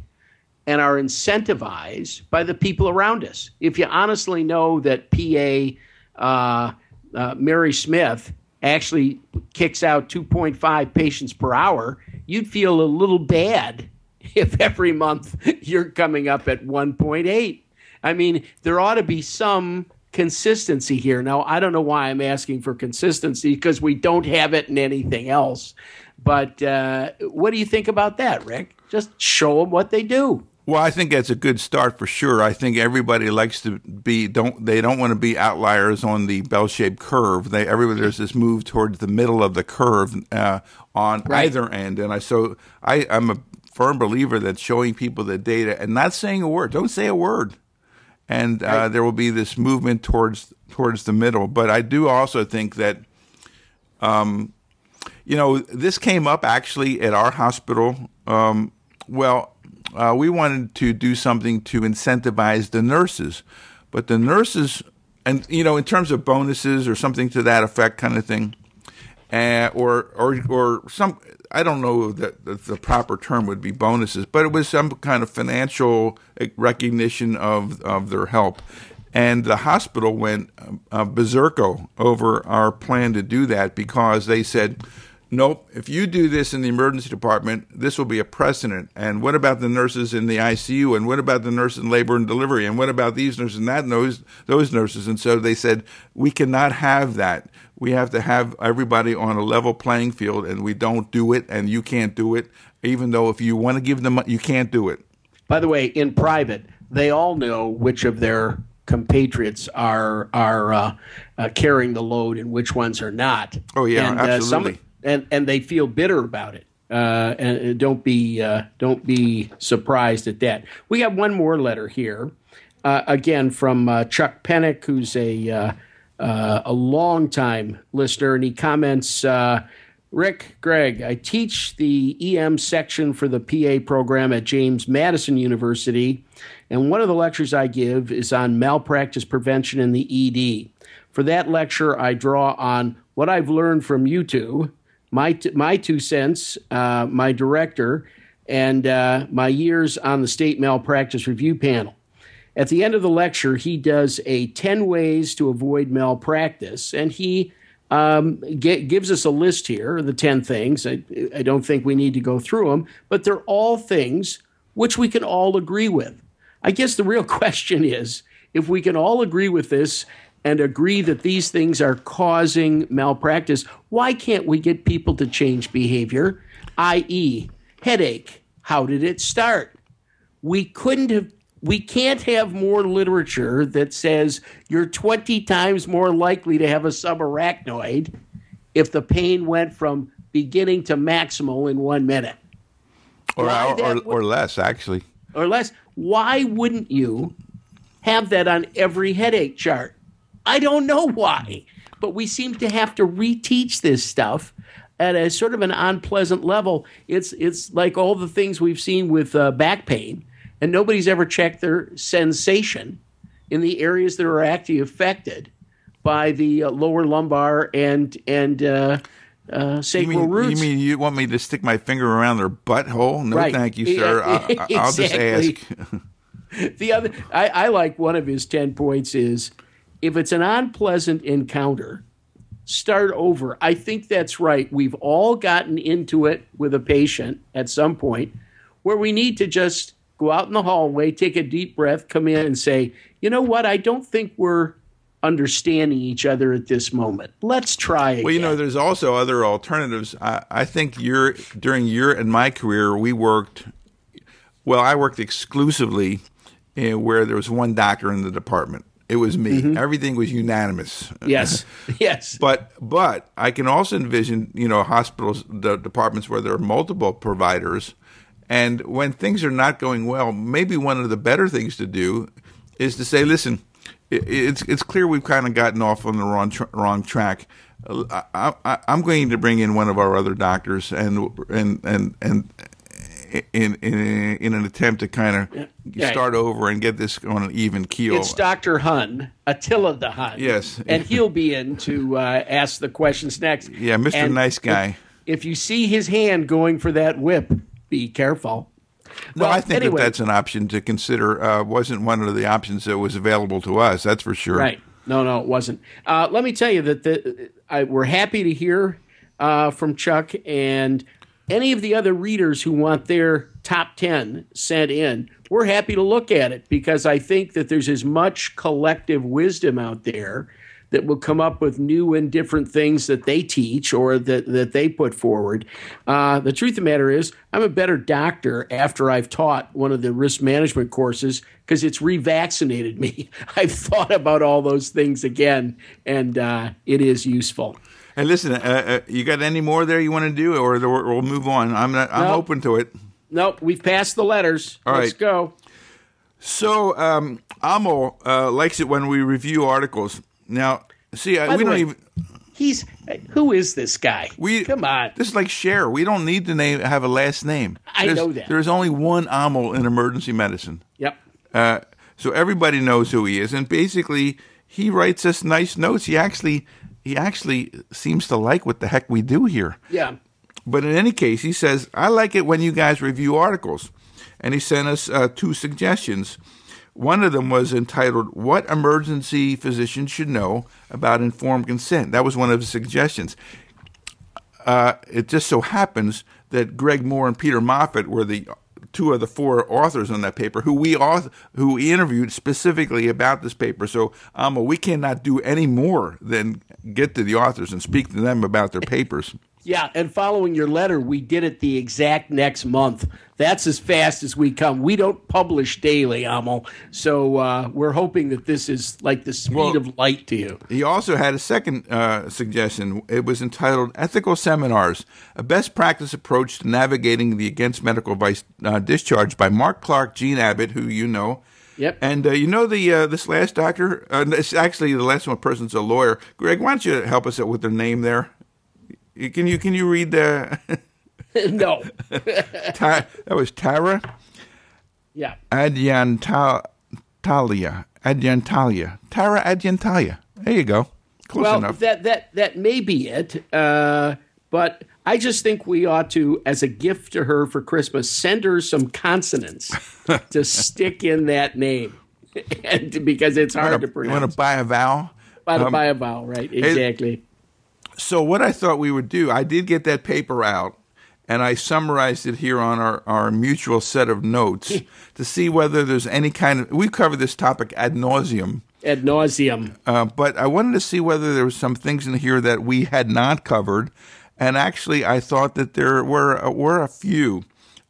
and are incentivized by the people around us. If you honestly know that P A uh, uh, Mary Smith actually kicks out two point five patients per hour, you'd feel a little bad if every month you're coming up at one point eight. I mean, there ought to be some consistency here. Now, I don't know why I'm asking for consistency because we don't have it in anything else. But uh, what do you think about that, Rick? Just show them what they do. Well, I think that's a good start for sure. I think everybody likes to be don't they don't want to be outliers on the bell-shaped curve. They everybody there's this move towards the middle of the curve uh, on right. either end, and I so I, I'm a firm believer that showing people the data and not saying a word, don't say a word, and uh, right. there will be this movement towards towards the middle. But I do also think that, um, you know, this came up actually at our hospital. Um, Well, uh, we wanted to do something to incentivize the nurses, but the nurses, and you know, in terms of bonuses or something to that effect, kind of thing, uh, or or or some, I don't know that the proper term would be bonuses, but it was some kind of financial recognition of of their help, and the hospital went uh, berserko over our plan to do that because they said, nope, if you do this in the emergency department, this will be a precedent. And what about the nurses in the I C U? And what about the nurse in labor and delivery? And what about these nurses and that those, those nurses? And so they said, we cannot have that. We have to have everybody on a level playing field, and we don't do it, and you can't do it, even though if you want to give them, you can't do it. By the way, in private, they all know which of their compatriots are are uh, uh, carrying the load and which ones are not. Oh yeah, and, absolutely. Uh, some, and and they feel bitter about it. Uh, and don't be uh, don't be surprised at that. We have one more letter here, uh, again from uh, Chuck Pennick, who's a uh, uh, a longtime listener, and he comments. Uh, Rick, Greg, I teach the E M section for the P A program at James Madison University, and one of the lectures I give is on malpractice prevention in the E D. For that lecture, I draw on what I've learned from you two, my, t- my two cents, uh, my director, and uh, my years on the state malpractice review panel. At the end of the lecture, he does a ten ways to avoid malpractice, and he Um, get, gives us a list here, the ten things. I, I don't think we need to go through them, but they're all things which we can all agree with. I guess the real question is if we can all agree with this and agree that these things are causing malpractice, why can't we get people to change behavior, that is, headache? How did it start? We couldn't have We can't have more literature that says you're twenty times more likely to have a subarachnoid if the pain went from beginning to maximal in one minute. Or, or, or, would, or less, actually. Or less. Why wouldn't you have that on every headache chart? I don't know why, but we seem to have to reteach this stuff at a sort of an unpleasant level. It's, it's like all the things we've seen with uh, back pain. And nobody's ever checked their sensation in the areas that are actually affected by the uh, lower lumbar and and uh, uh, sacral you mean, roots. You mean you want me to stick my finger around their butthole? No, right. Thank you, sir. Yeah, I, exactly. I'll just ask. The other, I, I like one of his ten points is, if it's an unpleasant encounter, start over. I think that's right. We've all gotten into it with a patient at some point where we need to just go out in the hallway, take a deep breath, come in and say, you know what, I don't think we're understanding each other at this moment. Let's try again. Well, you know, there's also other alternatives. I, I think your during your and my career, we worked, well, I worked exclusively in where there was one doctor in the department. It was me. Mm-hmm. Everything was unanimous. Yes, yes. But but I can also envision, you know, hospitals, the departments where there are multiple providers. And when things are not going well, maybe one of the better things to do is to say, listen, it's it's clear we've kind of gotten off on the wrong tra- wrong track. I, I, I'm going to bring in one of our other doctors and and and, and in, in in an attempt to kind of yeah. start over and get this on an even keel. It's Doctor Hun, Attila the Hun. Yes. And he'll be in to uh, ask the questions next. Yeah, Mister And nice Guy. If, if you see his hand going for that whip, be careful. No, well, I think anyway. that that's an option to consider. Uh, wasn't one of the options that was available to us, that's for sure. Right. No, no, it wasn't. Uh, let me tell you that the, I, we're happy to hear uh, from Chuck and any of the other readers who want their top ten sent in. We're happy to look at it because I think that there's as much collective wisdom out there that will come up with new and different things that they teach or that, that they put forward. Uh, the truth of the matter is I'm a better doctor after I've taught one of the risk management courses because it's revaccinated me. I've thought about all those things again, and uh, it is useful. And listen, uh, uh, you got any more there you want to do, or we'll move on? I'm not, I'm nope. open to it. Nope, we've passed the letters. All Let's right. go. So um, Amal uh, likes it when we review articles. Now, see, I, we don't way, even. He's who is this guy? We come on. This is like Cher. We don't need to name have a last name. I there's, know that there's only one Amal in emergency medicine. Yep. Uh, so everybody knows who he is, and basically, he writes us nice notes. He actually, he actually seems to like what the heck we do here. Yeah. But in any case, he says, "I like it when you guys review articles," and he sent us uh, two suggestions. One of them was entitled, What Emergency Physicians Should Know About Informed Consent. That was one of the suggestions. Uh, it just so happens that Greg Moore and Peter Moffat were the two of the four authors on that paper who we auth- who we interviewed specifically about this paper. So um, we cannot do any more than get to the authors and speak to them about their papers. Yeah, and following your letter, we did it the exact next month. That's as fast as we come. We don't publish daily, Amal, so uh, we're hoping that this is like the speed well, of light to you. You also had a second uh, suggestion. It was entitled Ethical Seminars, a Best Practice Approach to Navigating the Against Medical Advice uh, Discharge by Mark Clark, Gene Abbott, who you know. Yep. And uh, you know the uh, this last doctor, uh, it's actually the last one person's a lawyer. Greg, why don't you help us out with their name there? Can you can you read the? No. Ty, that was Tara. Yeah. Adyantalia. Adyantalia. Tara Adyantalia. There you go. Close well, enough. That that that may be it. Uh, but I just think we ought to, as a gift to her for Christmas, send her some consonants to stick in that name, and, because it's you hard wanna, to pronounce. You want to buy a vowel? Want to um, buy a vowel, right? Exactly. It, So what I thought we would do, I did get that paper out, and I summarized it here on our, our mutual set of notes to see whether there's any kind of – we've covered this topic ad nauseum. Ad nauseum. Uh, but I wanted to see whether there were some things in here that we had not covered, and actually I thought that there were, uh, were a few.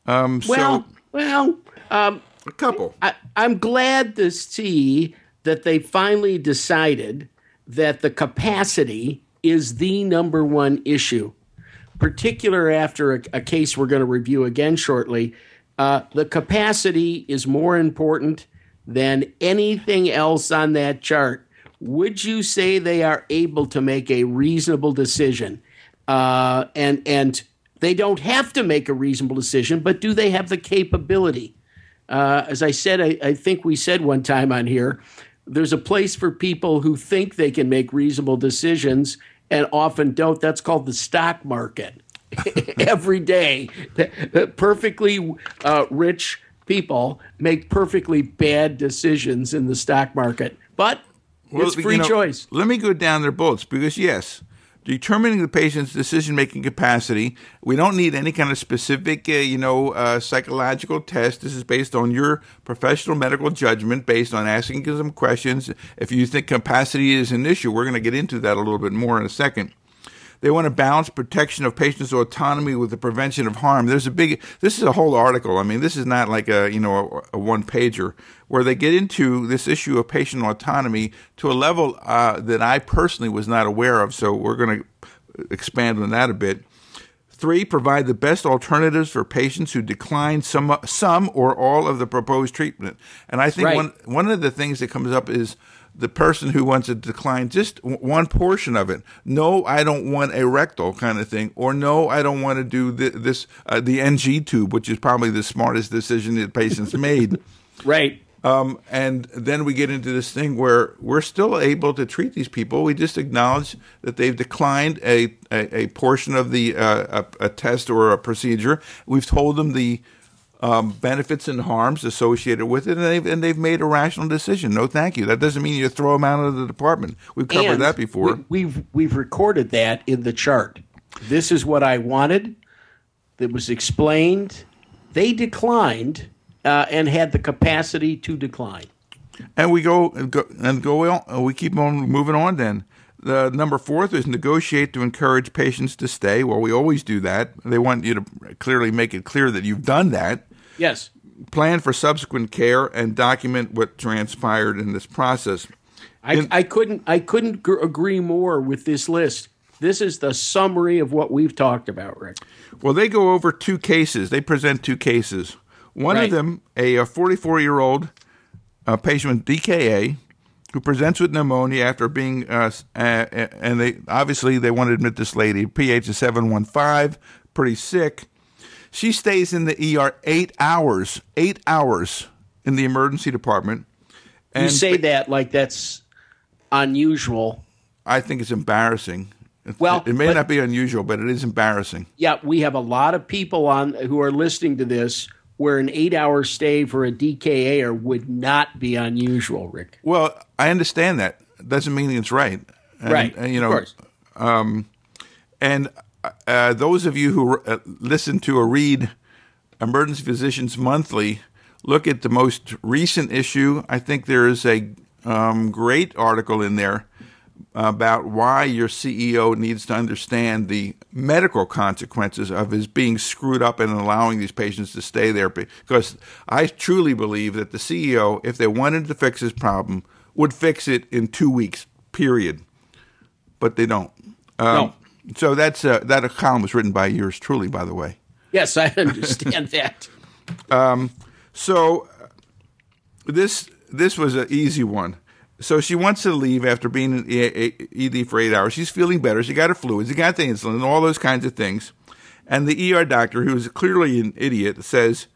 Um, well, so, well um, a couple. I, I'm glad to see that they finally decided that the capacity – is the number one issue, particular after a, a case we're going to review again shortly. Uh, the capacity is more important than anything else on that chart. Would you say they are able to make a reasonable decision? Uh, and and they don't have to make a reasonable decision, but do they have the capability? Uh, as I said, I, I think we said one time on here, there's a place for people who think they can make reasonable decisions and often don't. That's called the stock market. Every day, perfectly uh, rich people make perfectly bad decisions in the stock market. But well, it's free you know, choice. Let me go down their bullets because, yes, determining the patient's decision-making capacity, we don't need any kind of specific, uh, you know, uh, psychological test. This is based on your professional medical judgment, based on asking some questions. If you think capacity is an issue, we're going to get into that a little bit more in a second. They want to balance protection of patients' autonomy with the prevention of harm. There's a big – this is a whole article. I mean, this is not like a, you know, a, a one-pager where they get into this issue of patient autonomy to a level uh, that I personally was not aware of, so we're going to expand on that a bit. Three, provide the best alternatives for patients who decline some some or all of the proposed treatment. And I think right. one one of the things that comes up is – the person who wants to decline just one portion of it. No, I don't want a rectal kind of thing, or no, I don't want to do th- this uh, the N G tube, which is probably the smartest decision that patients made. Right. Um, and then we get into this thing where we're still able to treat these people. We just acknowledge that they've declined a a, a portion of the uh, a, a test or a procedure. We've told them the Um, benefits and harms associated with it, and they've, and they've made a rational decision. No, thank you. That doesn't mean you throw them out of the department. We've covered and that before. We, we've we've recorded that in the chart. This is what I wanted. That was explained. They declined uh, and had the capacity to decline. And we go and go, and go on, we keep on moving on. Then the number fourth is negotiate to encourage patients to stay. Well, we always do that. They want you to clearly make it clear that you've done that. Yes. Plan for subsequent care and document what transpired in this process. I, in, I couldn't I couldn't gr- agree more with this list. This is the summary of what we've talked about, Rick. Well, they go over two cases. They present two cases. One right. of them, a, a forty-four-year-old uh, patient with D K A who presents with pneumonia after being uh, – uh, and they obviously they want to admit this lady. pH is seven fifteen, pretty sick. She stays in the E R eight hours, eight hours in the emergency department. And you say that like that's unusual. I think it's embarrassing. Well, it, it may but, not be unusual, but it is embarrassing. Yeah, we have a lot of people on who are listening to this where an eight-hour stay for a D K A-er would not be unusual, Rick. Well, I understand that. Doesn't mean it's right. And, right, and, you know, of course. Um, and Uh, those of you who uh, listen to or read Emergency Physicians Monthly, look at the most recent issue. I think there is a um, great article in there about why your C E O needs to understand the medical consequences of his being screwed up and allowing these patients to stay there. Because I truly believe that the C E O, if they wanted to fix this problem, would fix it in two weeks, period. But they don't. Um, no. So that's a, that a column was written by yours truly, by the way. Yes, I understand that. Um, so this this was an easy one. So she wants to leave after being in E D for eight hours. She's feeling better. She got her fluids. She got the insulin, all those kinds of things. And the E R doctor, who is clearly an idiot, says,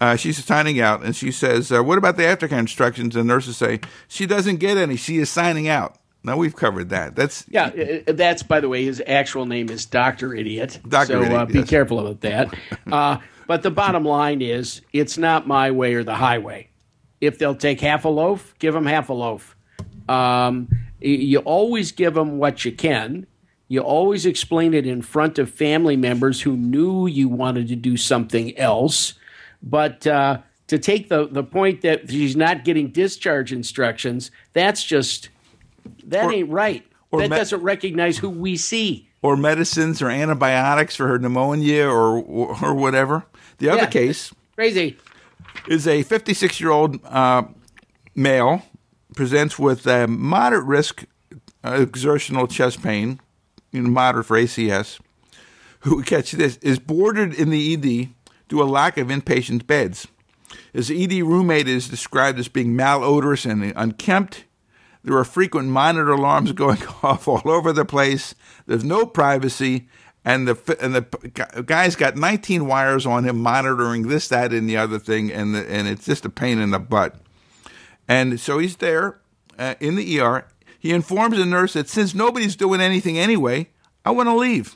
uh, she's signing out. And she says, uh, what about the aftercare instructions? And nurses say, she doesn't get any. She is signing out. Now, we've covered that. That's Yeah, that's, by the way, his actual name is Doctor Idiot. Doctor So Idiot, uh, be yes. careful about that. Uh, but the bottom line is, it's not my way or the highway. If they'll take half a loaf, give them half a loaf. Um, you always give them what you can. You always explain it in front of family members who knew you wanted to do something else. But uh, to take the, the point that she's not getting discharge instructions, that's just... That or, ain't right. Or that me- doesn't recognize who we see. Or medicines or antibiotics for her pneumonia or or, or whatever. The other yeah, case crazy is a fifty-six-year-old uh, male presents with a moderate risk uh, exertional chest pain, you know, moderate for A C S, who, catch this, is boarded in the E D due to a lack of inpatient beds. His E D roommate is described as being malodorous and unkempt. There are frequent monitor alarms going off all over the place. There's no privacy, and the and the guy's got nineteen wires on him monitoring this, that, and the other thing, and the, and it's just a pain in the butt. And so he's there uh, in the E R. He informs the nurse that since nobody's doing anything anyway, I want to leave.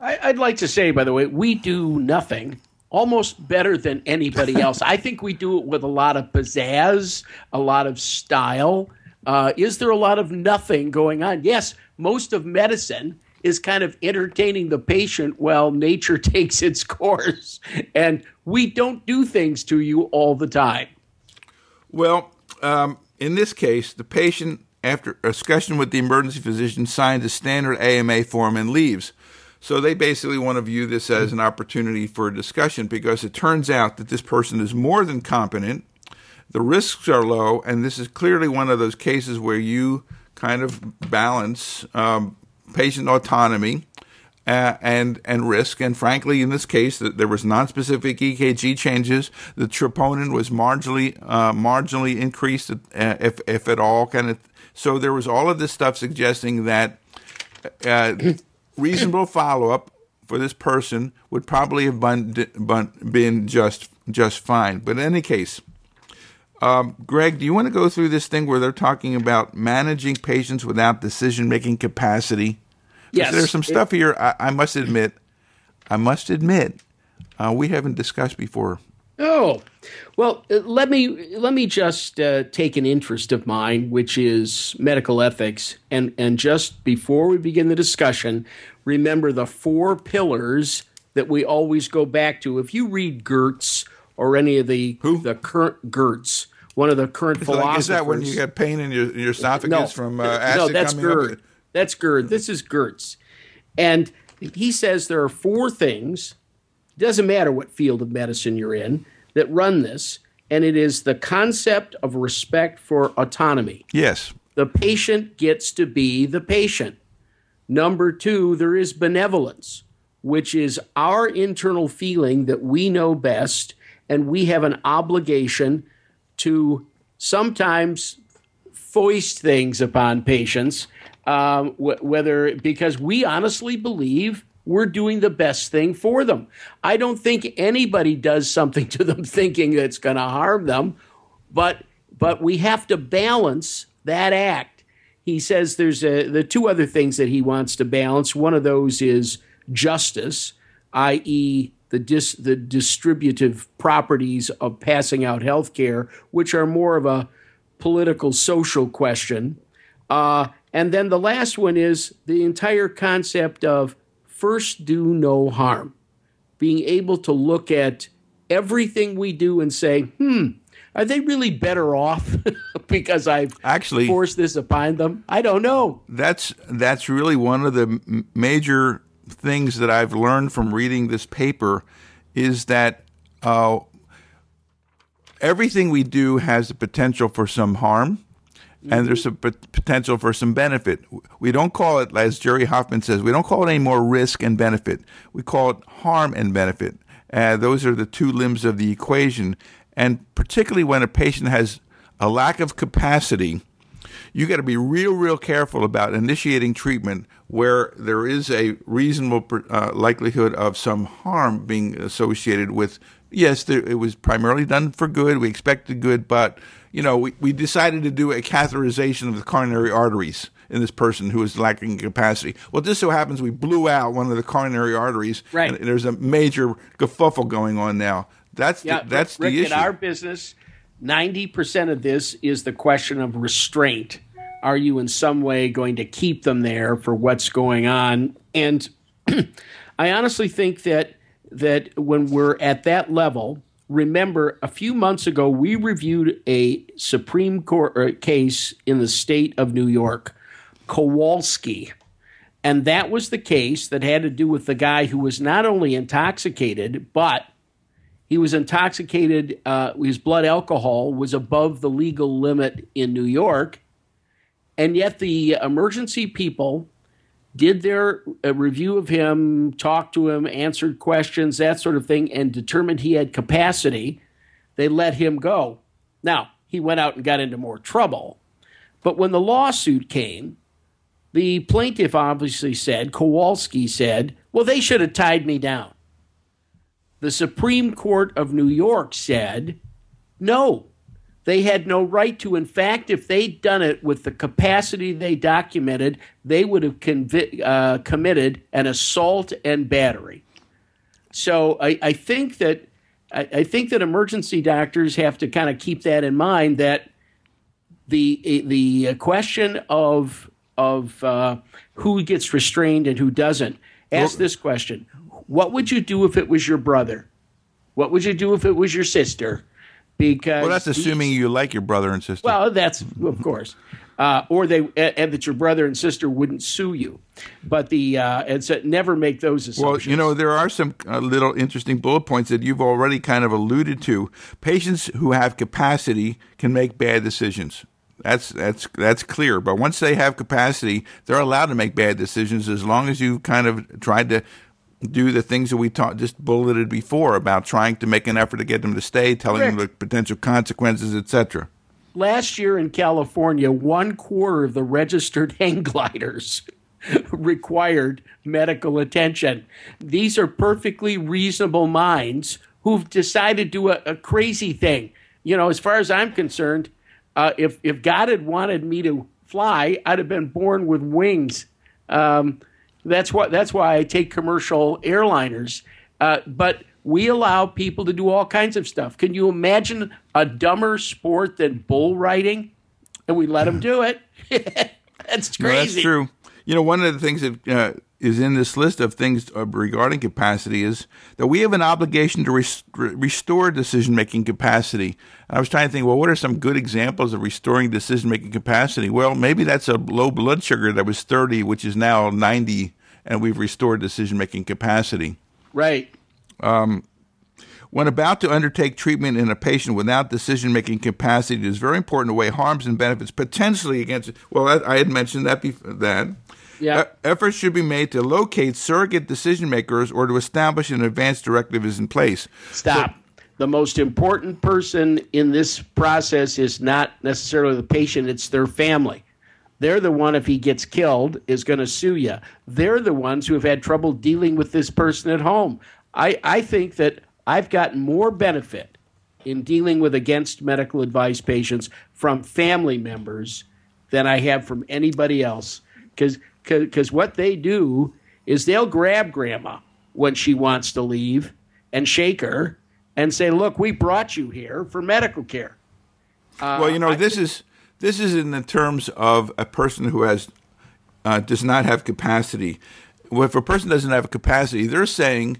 I, I'd like to say, by the way, we do nothing almost better than anybody else. I think we do it with a lot of pizzazz, a lot of style. Uh, is there a lot of nothing going on? Yes, most of medicine is kind of entertaining the patient while nature takes its course. And we don't do things to you all the time. Well, um, in this case, the patient, after a discussion with the emergency physician, signs a standard A M A form and leaves. So they basically want to view this as an opportunity for a discussion because it turns out that this person is more than competent, the risks are low, and this is clearly one of those cases where you kind of balance um, patient autonomy uh, and and risk. And frankly, in this case, that there was nonspecific E K G changes. The troponin was marginally uh, marginally increased, uh, if if at all. Kind of. So there was all of this stuff suggesting that. Uh, Reasonable follow-up for this person would probably have been, been just just fine. But in any case, um, Greg, do you want to go through this thing where they're talking about managing patients without decision-making capacity? Yes. There's some stuff here I, I must admit, I must admit, uh, we haven't discussed before. Oh, well, let me let me just uh, take an interest of mine, which is medical ethics. And, and just before we begin the discussion, remember the four pillars that we always go back to. If you read Gertz or any of the Who? the current Gertz, one of the current it's philosophers. Like, is that when you get pain in your, your esophagus no, from uh, acid no, that's coming Gerd. up? That's Gerd. This is Gertz. And he says there are four things. Doesn't matter what field of medicine you're in, that run this, and it is the concept of respect for autonomy. Yes. The patient gets to be the patient. Number two, there is benevolence, which is our internal feeling that we know best, and we have an obligation to sometimes foist things upon patients, um, wh- whether because we honestly believe we're doing the best thing for them. I don't think anybody does something to them thinking it's going to harm them, but but we have to balance that act. He says there's a, the two other things that he wants to balance. One of those is justice, that is the dis, the distributive properties of passing out health care, which are more of a political social question. Uh, and then the last one is the entire concept of first, do no harm. Being able to look at everything we do and say, hmm, Are they really better off because I've actually forced this upon them? I don't know. That's that's really one of the major things that I've learned from reading this paper is that uh, everything we do has the potential for some harm. And there's a p- potential for some benefit. We don't call it, as Jerry Hoffman says, we don't call it any more risk and benefit. We call it harm and benefit. Uh, those are the two limbs of the equation. And particularly when a patient has a lack of capacity, you got to be real, real careful about initiating treatment where there is a reasonable uh, likelihood of some harm being associated with. Yes, there, it was primarily done for good. We expected good, but you know, we, we decided to do a catheterization of the coronary arteries in this person who is lacking capacity. Well, this so happens we blew out one of the coronary arteries, right. And there's a major kerfuffle going on now. That's yeah, the, that's Rick, the issue. In our business, ninety percent of this is the question of restraint. Are you in some way going to keep them there for what's going on? And I honestly think that that when we're at that level, remember a few months ago, we reviewed a Supreme Court case in the state of New York, Kowalski. And that was the case that had to do with the guy who was not only intoxicated, but he was intoxicated. Uh, his blood alcohol was above the legal limit in New York. And yet the emergency people did their uh, review of him, talked to him, answered questions, that sort of thing, and determined he had capacity. They let him go. Now, he went out and got into more trouble. But when the lawsuit came, the plaintiff obviously said, Kowalski said, well, they should have tied me down. The Supreme Court of New York said, no, they had no right to. In fact, if they'd done it with the capacity they documented, they would have convi- uh, committed an assault and battery. So I, I think that I, I think that emergency doctors have to kind of keep that in mind. That the the question of of uh, who gets restrained and who doesn't. Ask well, this question: what would you do if it was your brother? What would you do if it was your sister? Because well, that's assuming you like your brother and sister. Well, that's of course, uh, or they and that your brother and sister wouldn't sue you. But the uh, and so never make those assumptions. Well, you know, there are some uh, little interesting bullet points that you've already kind of alluded to. Patients who have capacity can make bad decisions. That's that's that's clear. But once they have capacity, they're allowed to make bad decisions as long as you kind of tried to do the things that we ta- just bulleted before about trying to make an effort to get them to stay, telling Correct. them the potential consequences, et cetera. Last year in California, one quarter of the registered hang gliders required medical attention. These are perfectly reasonable minds who've decided to do a, a crazy thing. You know, as far as I'm concerned, uh, if, if God had wanted me to fly, I'd have been born with wings. Um That's what. That's why I take commercial airliners. Uh, but we allow people to do all kinds of stuff. Can you imagine a dumber sport than bull riding? And we let them do it. That's crazy. No, that's true. You know, one of the things that uh, is in this list of things uh, regarding capacity is that we have an obligation to rest- restore decision-making capacity. And I was trying to think, well, what are some good examples of restoring decision-making capacity? Well, maybe that's a low blood sugar that was thirty, which is now ninety, and we've restored decision-making capacity. Right. Um, when about to undertake treatment in a patient without decision-making capacity, it is very important to weigh harms and benefits potentially against – well, I, I had mentioned that before that. Yeah. Efforts should be made to locate surrogate decision makers or to establish an advance directive is in place. Stop. So, the most important person in this process is not necessarily the patient. It's their family. They're the one, if he gets killed, is going to sue you. They're the ones who have had trouble dealing with this person at home. I, I think that I've gotten more benefit in dealing with against medical advice patients from family members than I have from anybody else. Because Because what they do is they'll grab grandma when she wants to leave and shake her and say, look, we brought you here for medical care. Uh, well, you know, I this think- is this is in the terms of a person who has uh, does not have capacity. If a person doesn't have capacity, they're saying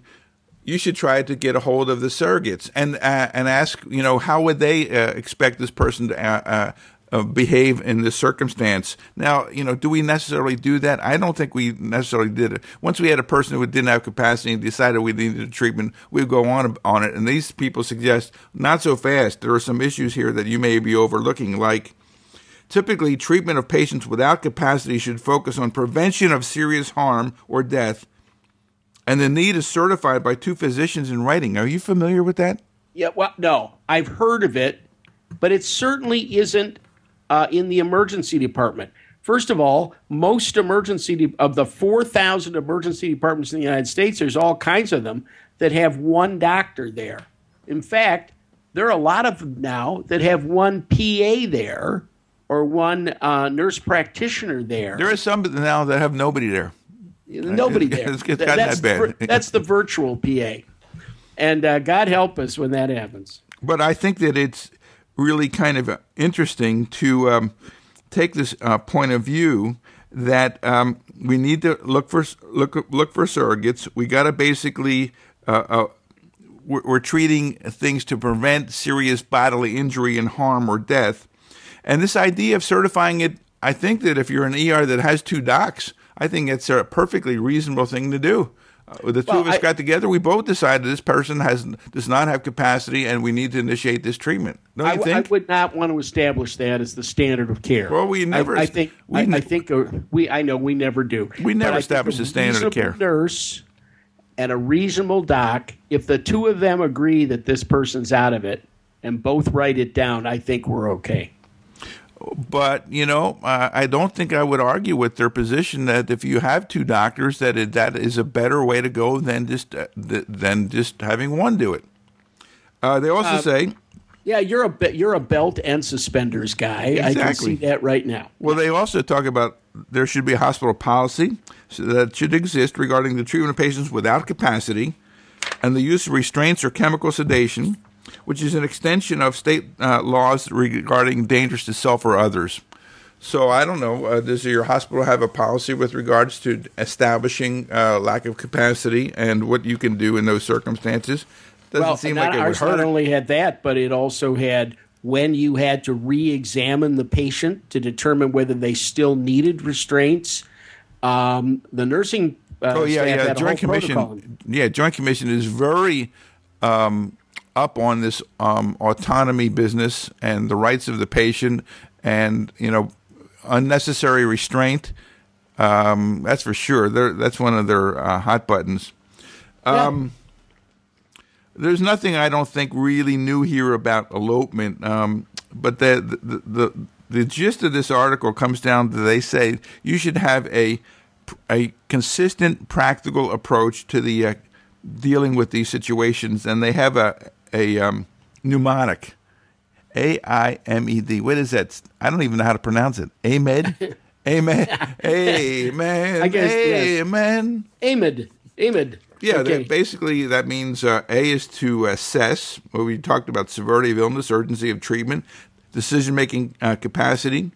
you should try to get a hold of the surrogates and uh, and ask, you know, how would they uh, expect this person to uh, uh, behave in this circumstance? Now, you know, do we necessarily do that? I don't think we necessarily did it. Once we had a person who didn't have capacity and decided we needed a treatment, we'd go on on it. And these people suggest not so fast. There are some issues here that you may be overlooking, like typically treatment of patients without capacity should focus on prevention of serious harm or death, and the need is certified by two physicians in writing. Are you familiar with that? Yeah, well, no. I've heard of it, but it certainly isn't uh, in the emergency department. First of all, most emergency de- of the four thousand emergency departments in the United States, there's all kinds of them that have one doctor there. In fact, there are a lot of them now that have one P A there or one uh, nurse practitioner there. There are some now that have nobody there. Nobody there. It's gotten that's, that bad. The, that's the virtual P A. And uh, God help us when that happens. But I think that it's really kind of interesting to um, take this uh, point of view that um, we need to look for look look for surrogates. We got to basically uh, uh, we're, we're treating things to prevent serious bodily injury and harm or death. And this idea of certifying it, I think that if you're an E R that has two docs, I think it's a perfectly reasonable thing to do. Uh, the two well, of us I, got together. We both decided this person has does not have capacity, and we need to initiate this treatment. Don't I, you think? I would not want to establish that as the standard of care. Well, we never. I, I think. We I, ne- I think. Uh, we. I know we never do. We never establish the standard of care. A nurse and a reasonable doc. If the two of them agree that this person's out of it, and both write it down, I think we're okay. But, you know, uh, I don't think I would argue with their position that if you have two doctors, that it, that is a better way to go than just uh, th- than just having one do it. Uh, they also uh, say, "Yeah, you're a be- you're a belt and suspenders guy." Exactly. I can see that right now. Well, they also talk about there should be a hospital policy that should exist regarding the treatment of patients without capacity, and the use of restraints or chemical sedation, which is an extension of state uh, laws regarding dangerous to self or others. So I don't know, uh, does your hospital have a policy with regards to establishing uh, lack of capacity and what you can do in those circumstances? Doesn't well, seem like it would hurt. Not only had that, but it also had when you had to re-examine the patient to determine whether they still needed restraints. Um, the nursing uh, oh, yeah, staff yeah. had Joint a whole Commission, protocol. Yeah, Joint Commission is very... Um, up on this um, autonomy business and the rights of the patient and, you know, unnecessary restraint. Um, that's for sure. They're, that's one of their uh, hot buttons. Um, yeah. There's nothing I don't think really new here about elopement, um, but the the, the the gist of this article comes down to they say you should have a, a consistent, practical approach to the uh, dealing with these situations, and they have a a um, mnemonic, A I M E D. What is that? I don't even know how to pronounce it. AMED? AMED. AMED. I guess, AMED. Yes. AMED. AMED. Yeah, okay. That basically that means uh, A is to assess. Well, we talked about severity of illness, urgency of treatment, decision-making uh, capacity,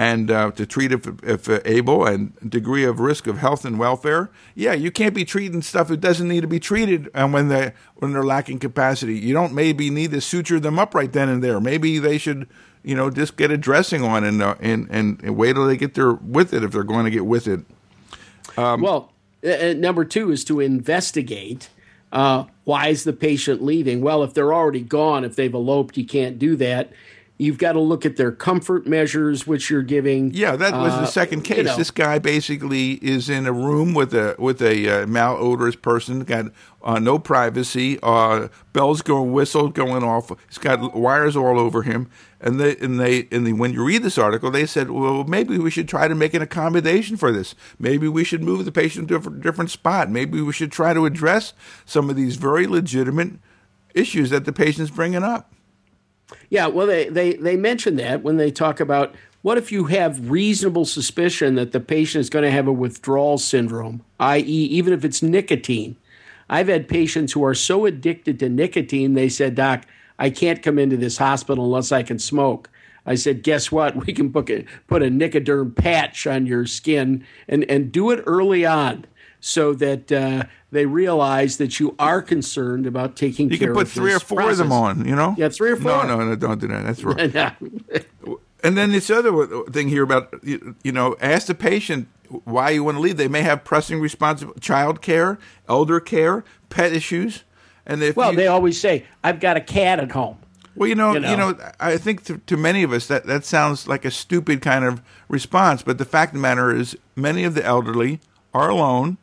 and uh, to treat if, if able, and degree of risk of health and welfare. Yeah, you can't be treating stuff that doesn't need to be treated and when, they, when they're lacking capacity. You don't maybe need to suture them up right then and there. Maybe they should, you know, just get a dressing on and uh, and, and, and wait till they get there with it if they're going to get with it. Um, well, uh, number two is to investigate. Uh, why is the patient leaving? Well, if they're already gone, if they've eloped, you can't do that. You've got to look at their comfort measures, which you're giving. Yeah, that was uh, the second case. You know. This guy basically is in a room with a with a uh, malodorous person, got uh, no privacy, uh, bells going whistle going off. He's got wires all over him. And they and they and the, when you read this article, they said, well, maybe we should try to make an accommodation for this. Maybe we should move the patient to a different spot. Maybe we should try to address some of these very legitimate issues that the patient's bringing up. Yeah, well, they, they, they mention that when they talk about what if you have reasonable suspicion that the patient is going to have a withdrawal syndrome, that is even if it's nicotine. I've had patients who are so addicted to nicotine, they said, Doc, I can't come into this hospital unless I can smoke. I said, guess what? We can book a, put a Nicoderm patch on your skin and, and do it early on. so that uh, they realize that you are concerned about taking you care of this. You can put three or four process. of them on, you know? Yeah, three or four. No, no, no, don't do that. That's wrong. And then this other thing here about, you know, ask the patient why you want to leave. They may have pressing responsibilities, child care, elder care, pet issues. And if Well, you, they always say, I've got a cat at home. Well, you know, you know, you know I think to, to many of us that, that sounds like a stupid kind of response. But the fact of the matter is many of the elderly are alone.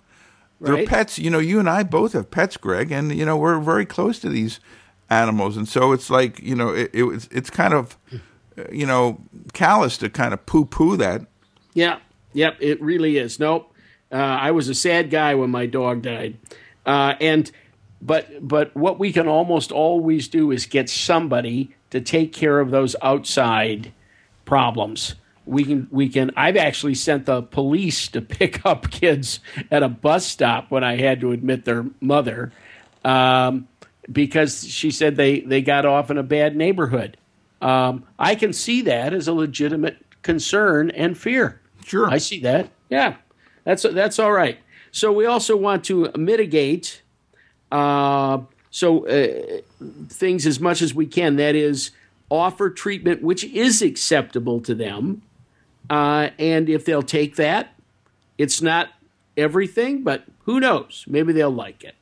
Right. They're pets. You know, you and I both have pets, Greg. And, you know, we're very close to these animals. And so it's like, you know, it, it it's kind of, you know, callous to kind of poo-poo that. Yeah. Yep. It really is. Nope. Uh, I was a sad guy when my dog died. Uh, and... But but what we can almost always do is get somebody to take care of those outside problems. We can we can. I've actually sent the police to pick up kids at a bus stop when I had to admit their mother um, because she said they, they got off in a bad neighborhood. Um, I can see that as a legitimate concern and fear. Sure, I see that. Yeah, that's that's all right. So we also want to mitigate. Uh, so uh, things as much as we can, that is, offer treatment which is acceptable to them. Uh, and if they'll take that, it's not everything, but who knows? Maybe they'll like it.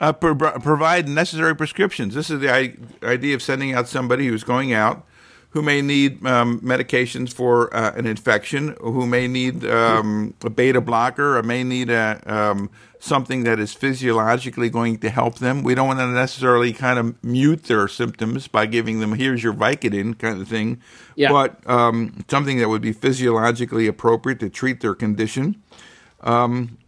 Uh, pro- provide necessary prescriptions. This is the I- idea of sending out somebody who's going out, who may need um, medications for uh, an infection, who may need um, a beta blocker, or may need a, um, something that is physiologically going to help them. We don't want to necessarily kind of mute their symptoms by giving them, here's your Vicodin kind of thing, yeah. but um, something that would be physiologically appropriate to treat their condition. Um,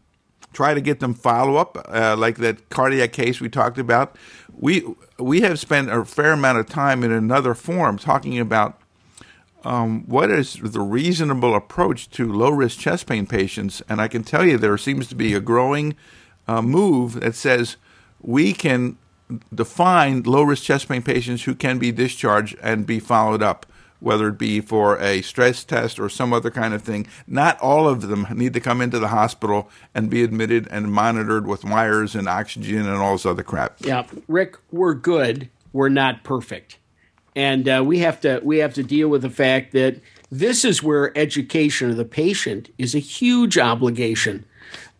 try to get them follow-up, uh, like that cardiac case we talked about. We we have spent a fair amount of time in another forum talking about um, what is the reasonable approach to low-risk chest pain patients, and I can tell you there seems to be a growing uh, move that says we can define low-risk chest pain patients who can be discharged and be followed up, whether it be for a stress test or some other kind of thing. Not all of them need to come into the hospital and be admitted and monitored with wires and oxygen and all this other crap. Yeah, Rick, we're good. We're not perfect. And uh, we have to we have to deal with the fact that this is where education of the patient is a huge obligation.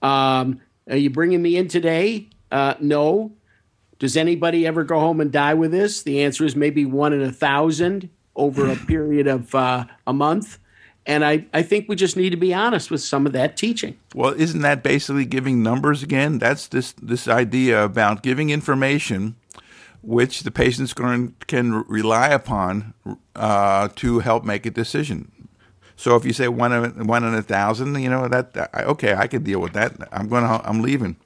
Um, are you bringing me in today? Uh, no. Does anybody ever go home and die with this? The answer is maybe one in a thousand. Over a period of uh, a month. And I, I think we just need to be honest with some of that teaching. Well, isn't that basically giving numbers again? That's this this idea about giving information which the patient's going can rely upon uh, to help make a decision. So if you say one in, one in a thousand, you know, that, that okay, I can deal with that. I'm going to, I'm leaving.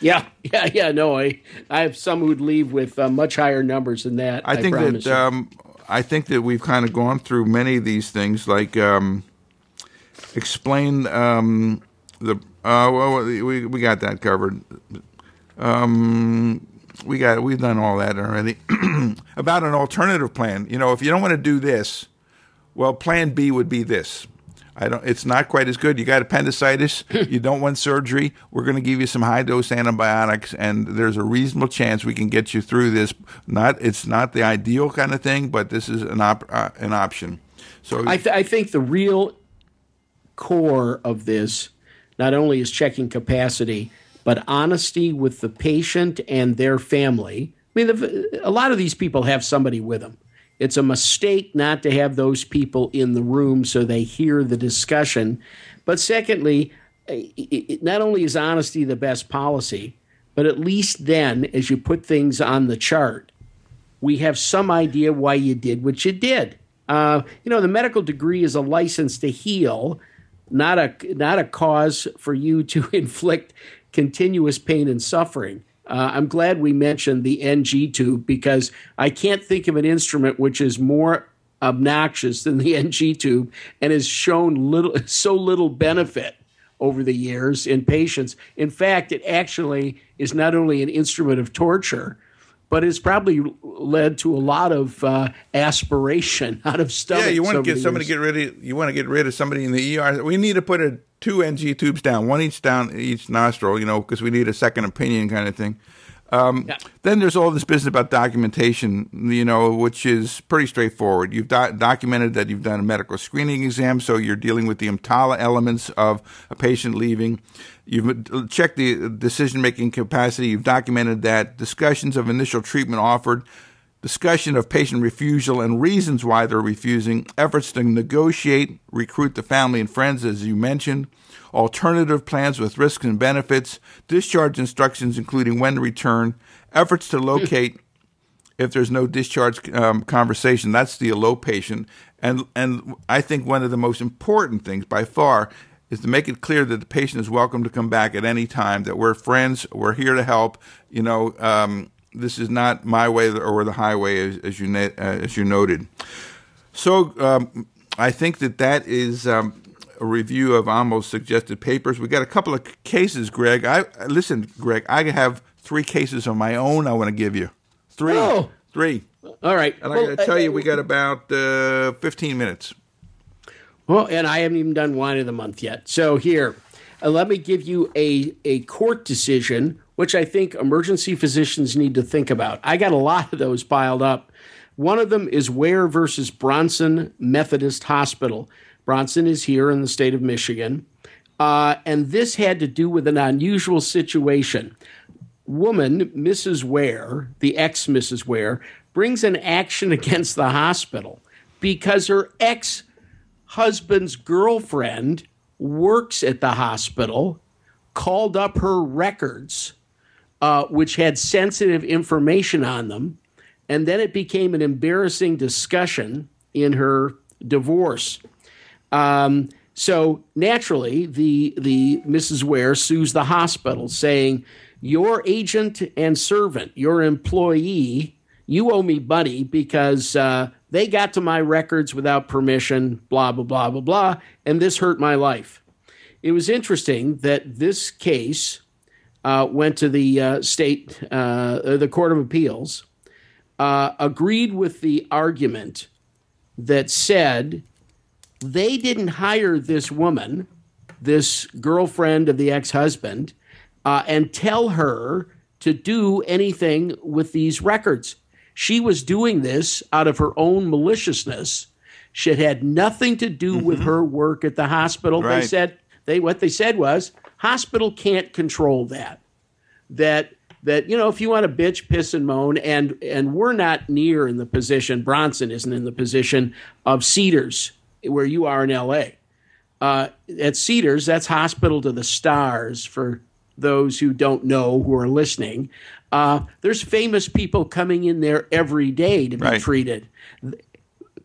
Yeah, yeah, yeah. No, I, I have some who'd leave with uh, much higher numbers than that. I, I think that... Um, I think that we've kind of gone through many of these things, like um, explain um, the. Uh, well, we we got that covered. Um, we got we've done all that already. About an alternative plan, you know, if you don't want to do this, well, Plan B would be this. I don't. It's not quite as good. You got appendicitis. You don't want surgery. We're going to give you some high dose antibiotics, and there's a reasonable chance we can get you through this. Not. It's not the ideal kind of thing, but this is an op, uh, an option. So I, th- I think the real core of this not only is checking capacity, but honesty with the patient and their family. I mean, the, a lot of these people have somebody with them. It's a mistake not to have those people in the room so they hear the discussion. But secondly, it, not only is honesty the best policy, but at least then, as you put things on the chart, we have some idea why you did what you did. Uh, you know, the medical degree is a license to heal, not a not a cause for you to inflict continuous pain and suffering. Uh, I'm glad we mentioned the N G tube because I can't think of an instrument which is more obnoxious than the N G tube and has shown little, so little benefit over the years in patients. In fact, it actually is not only an instrument of torture, but it's probably led to a lot of uh, aspiration out of stomach. Yeah, you want to get somebody years. get rid of you want to get rid of somebody in the E R. We need to put a, two N G tubes down, one each down each nostril, you know, because we need a second opinion kind of thing. Um, yeah. Then there's all this business about documentation, you know, which is pretty straightforward. You've do- documented that you've done a medical screening exam, so you're dealing with the EMTALA elements of a patient leaving. You've checked the decision-making capacity. You've documented that. Discussions of initial treatment offered. Discussion of patient refusal and reasons why they're refusing. Efforts to negotiate, recruit the family and friends, as you mentioned. Alternative plans with risks and benefits, discharge instructions, including when to return, efforts to locate if there's no discharge um, conversation. That's the elopation. And and I think one of the most important things by far is to make it clear that the patient is welcome to come back at any time, that we're friends, we're here to help. You know, um, this is not my way or the highway, as, as, you, uh, as you noted. So um, I think that that is... Um, a review of Amo's suggested papers. We got a couple of cases, Greg. I listen, Greg, I have three cases of my own I want to give you. Three. Oh. Three. All right. And well, I got to tell I, you, we got about uh, fifteen minutes. Well, and I haven't even done wine of the month yet. So here, uh, let me give you a, a court decision, which I think emergency physicians need to think about. I got a lot of those piled up. One of them is Ware versus Bronson Methodist Hospital. Bronson is here in the state of Michigan, uh, and this had to do with an unusual situation. Woman, Missus Ware, the ex-Missus Ware, brings an action against the hospital because her ex-husband's girlfriend works at the hospital, called up her records, uh, which had sensitive information on them, and then it became an embarrassing discussion in her divorce. Um, so naturally, the the Missus Ware sues the hospital, saying, "Your agent and servant, your employee, you owe me money because uh, they got to my records without permission, blah, blah, blah, blah, blah, and this hurt my life." It was interesting that this case uh, went to the uh, state, uh, the Court of Appeals, uh, agreed with the argument that said they didn't hire this woman, this girlfriend of the ex-husband, uh, and tell her to do anything with these records. She was doing this out of her own maliciousness. She had nothing to do mm-hmm. with her work at the hospital. Right. They said they what they said was hospital can't control that. That that you know if you want to bitch, piss, and moan, and and we're not near in the position. Bronson isn't in the position of Cedars, where you are in L A. Uh, at Cedars, that's Hospital to the Stars for those who don't know who are listening. Uh, there's famous people coming in there every day to be right. treated.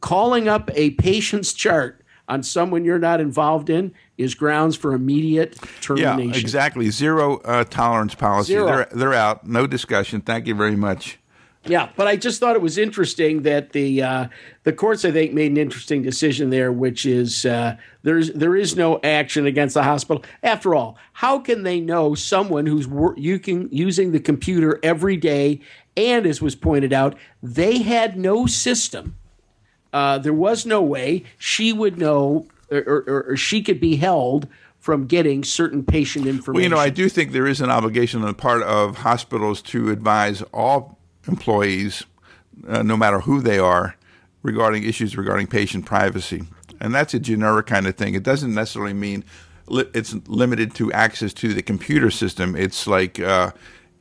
Calling up a patient's chart on someone you're not involved in is grounds for immediate termination. Yeah, exactly. Zero uh, tolerance policy. Zero. They're, they're out. No discussion. Thank you very much. Yeah, but I just thought it was interesting that the uh, the courts, I think, made an interesting decision there, which is uh, there's there is no action against the hospital. After all, how can they know someone who's wor- you can, using the computer every day? And as was pointed out, they had no system. Uh, there was no way she would know or, or, or she could be held from getting certain patient information. Well, you know, I do think there is an obligation on the part of hospitals to advise all employees, uh, no matter who they are, regarding issues regarding patient privacy. And that's a generic kind of thing. It doesn't necessarily mean li- it's limited to access to the computer system. It's like, uh,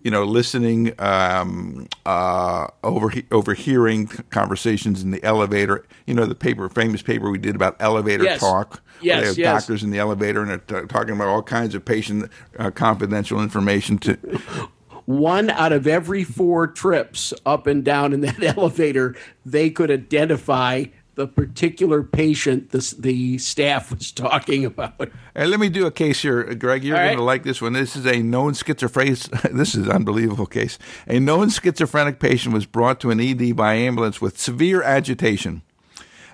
you know, listening, um, uh, over overhearing conversations in the elevator. You know, the paper, famous paper we did about elevator yes. talk. Yes, they have yes. doctors in the elevator and they're t- talking about all kinds of patient uh, confidential information to... One out of every four trips up and down in that elevator, they could identify the particular patient the, the staff was talking about. And let me do a case here, Greg. You're going right. to like this one. This is a known schizophrenic. This is an unbelievable case. A known schizophrenic patient was brought to an E D by ambulance with severe agitation.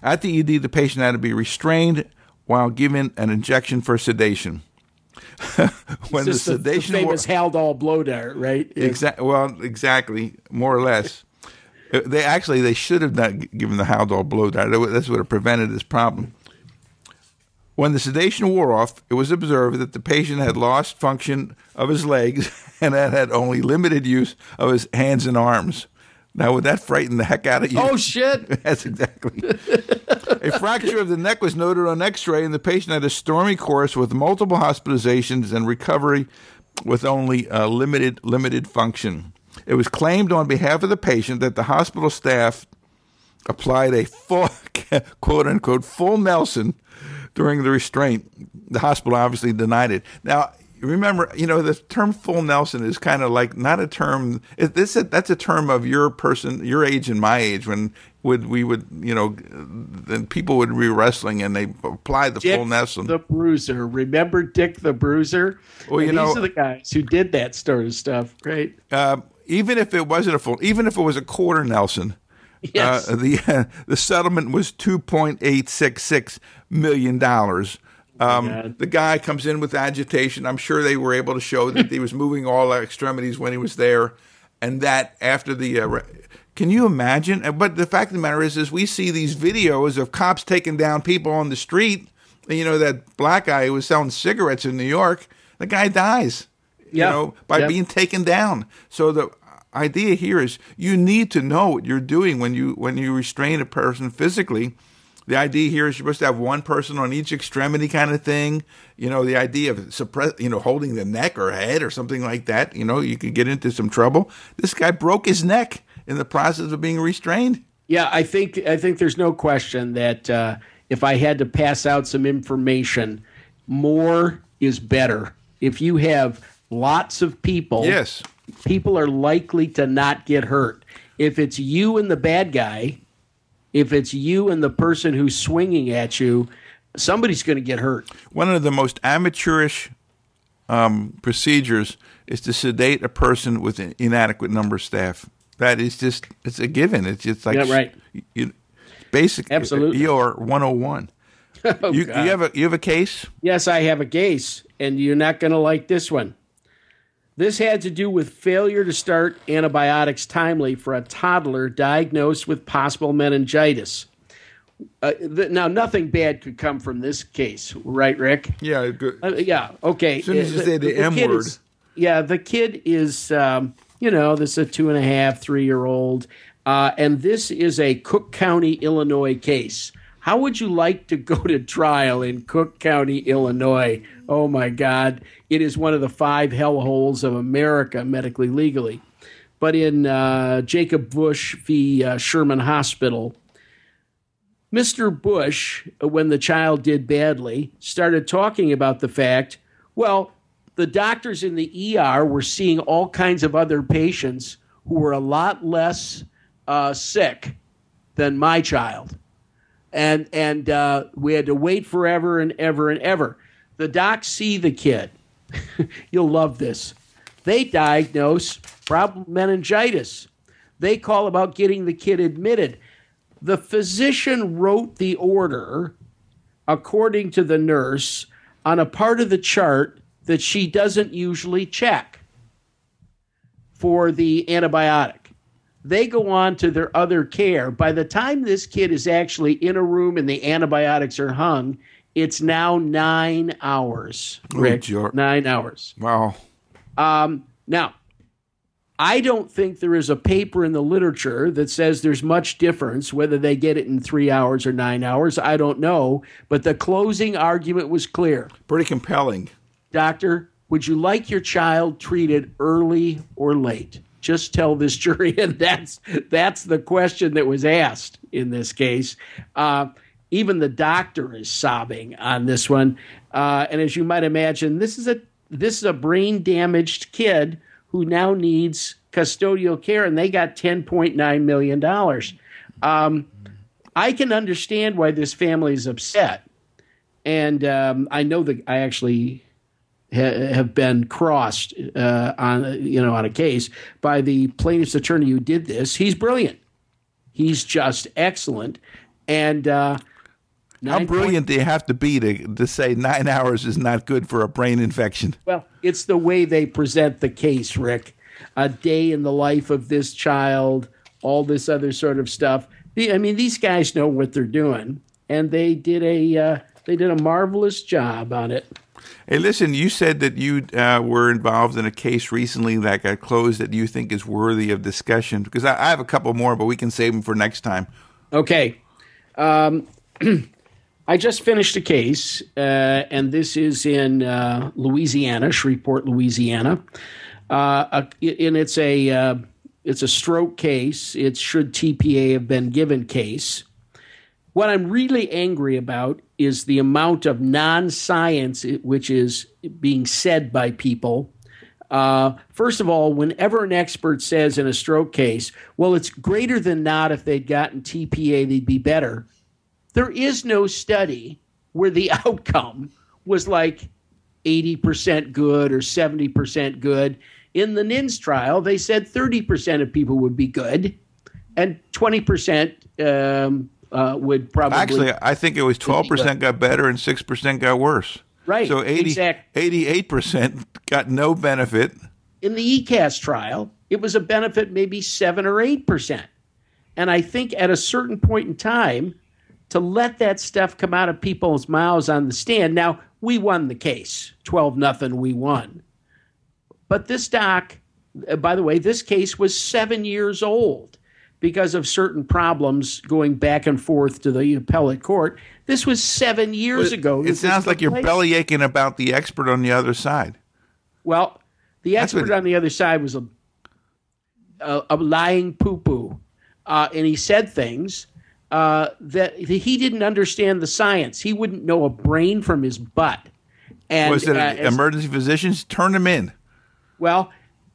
At the E D, the patient had to be restrained while given an injection for sedation. when the sedation the famous war- Haldol blow dart, right? Yeah. Exactly. Well, exactly, more or less. They actually they should have not given the Haldol blow dart. That's what prevented this problem. When the sedation wore off, it was observed that the patient had lost function of his legs and had had only limited use of his hands and arms. Now, would that frighten the heck out of you? Oh, shit. That's exactly. A fracture of the neck was noted on x-ray, and the patient had a stormy course with multiple hospitalizations and recovery with only uh, limited limited function. It was claimed on behalf of the patient that the hospital staff applied a full, quote-unquote, full Nelson during the restraint. The hospital obviously denied it. Now, remember, you know, the term full Nelson is kind of like not a term. It, this a, that's a term of your person, your age and my age, when would we would, you know, then people would be wrestling and they apply the Dick full Nelson. The Bruiser. Remember Dick the Bruiser? Well, and you know, these are the guys who did that sort of stuff, right? Uh, even if it wasn't a full, even if it was a quarter Nelson, yes. uh, the uh, the settlement was two point eight six six million dollars. Um, yeah. The guy comes in with agitation. I'm sure they were able to show that he was moving all extremities when he was there, and that after the uh, – can you imagine? But the fact of the matter is, is we see these videos of cops taking down people on the street. You know, that black guy who was selling cigarettes in New York, the guy dies, yeah. you know, by yeah. being taken down. So the idea here is you need to know what you're doing when you when you restrain a person physically. The idea here is you're supposed to have one person on each extremity, kind of thing. You know, the idea of suppress, you know, holding the neck or head or something like that. You know, you could get into some trouble. This guy broke his neck in the process of being restrained. Yeah, I think I think there's no question that uh, if I had to pass out some information, more is better. If you have lots of people, yes, people are likely to not get hurt. If it's you and the bad guy. If it's you and the person who's swinging at you, somebody's going to get hurt. One of the most amateurish um, procedures is to sedate a person with an inadequate number of staff. That is just, it's a given. It's just like, yeah, right. You, basically, absolutely. E R one oh one. Oh, you, you, have a, you have a case? Yes, I have a case, and you're not going to like this one. This had to do with failure to start antibiotics timely for a toddler diagnosed with possible meningitis. Uh, th- now, nothing bad could come from this case, right, Rick? Yeah. Uh, yeah, okay. As soon as you uh, say the, the, the M word. Is, yeah, the kid is, um, you know, this is a two and a half, three-year-old, uh, and this is a Cook County, Illinois case. How would you like to go to trial in Cook County, Illinois? Oh, my God. It is one of the five hellholes of America, medically, legally. But in uh, Jacob Bush v. Uh, Sherman Hospital, Mister Bush, when the child did badly, started talking about the fact, well, the doctors in the E R were seeing all kinds of other patients who were a lot less uh, sick than my child. And and uh, we had to wait forever and ever and ever. The docs see the kid. You'll love this. They diagnose problem meningitis. They call about getting the kid admitted. The physician wrote the order, according to the nurse, on a part of the chart that she doesn't usually check for the antibiotic. They go on to their other care. By the time this kid is actually in a room and the antibiotics are hung, it's now nine hours, Rick, oh, nine hours. Wow. Um, now, I don't think there is a paper in the literature that says there's much difference whether they get it in three hours or nine hours. I don't know. But the closing argument was clear. Pretty compelling. Doctor, would you like your child treated early or late? Just tell this jury, and that's that's the question that was asked in this case. Uh, even the doctor is sobbing on this one, uh, and as you might imagine, this is a this is a brain damaged kid who now needs custodial care, and they got ten point nine million dollars. Um, I can understand why this family is upset, and um, I know that I actually. have been crossed uh, on you know on a case by the plaintiff's attorney who did this. He's brilliant. He's just excellent. And uh, How brilliant do you have to be to, to say nine hours is not good for a brain infection? Well, it's the way they present the case, Rick. A day in the life of this child, all this other sort of stuff. The, I mean, these guys know what they're doing, and they did a uh, they did a marvelous job on it. Hey, listen, you said that you uh, were involved in a case recently that got closed that you think is worthy of discussion, because I, I have a couple more, but we can save them for next time. Okay. Um, I just finished a case, uh, and this is in uh, Louisiana, Shreveport, Louisiana. Uh, and it's a uh, it's a stroke case. It's should T P A have been given case. What I'm really angry about is the amount of non-science which is being said by people. Uh, first of all, whenever an expert says in a stroke case, well, it's greater than not, if they'd gotten T P A, they'd be better. There is no study where the outcome was like eighty percent good or seventy percent good. In the NINDS trial, they said thirty percent of people would be good and twenty percent um, uh, would probably... Actually, I think it was twelve percent got better and six percent got worse. Right. So eighty, exactly. eighty-eight percent got no benefit. In the E C A S trial, it was a benefit maybe seven or eight percent. And I think at a certain point in time, to let that stuff come out of people's mouths on the stand. Now, we won the case. twelve nothing, we won. But this doc, by the way, this case was seven years old because of certain problems going back and forth to the appellate court. This was seven years well, ago. It sounds like you're bellyaching about the expert on the other side. Well, the expert what, on the other side was a a, a lying poo-poo. Uh, and he said things uh, that he didn't understand the science. He wouldn't know a brain from his butt. And was it uh, as, emergency physicians? Turn him in. Well,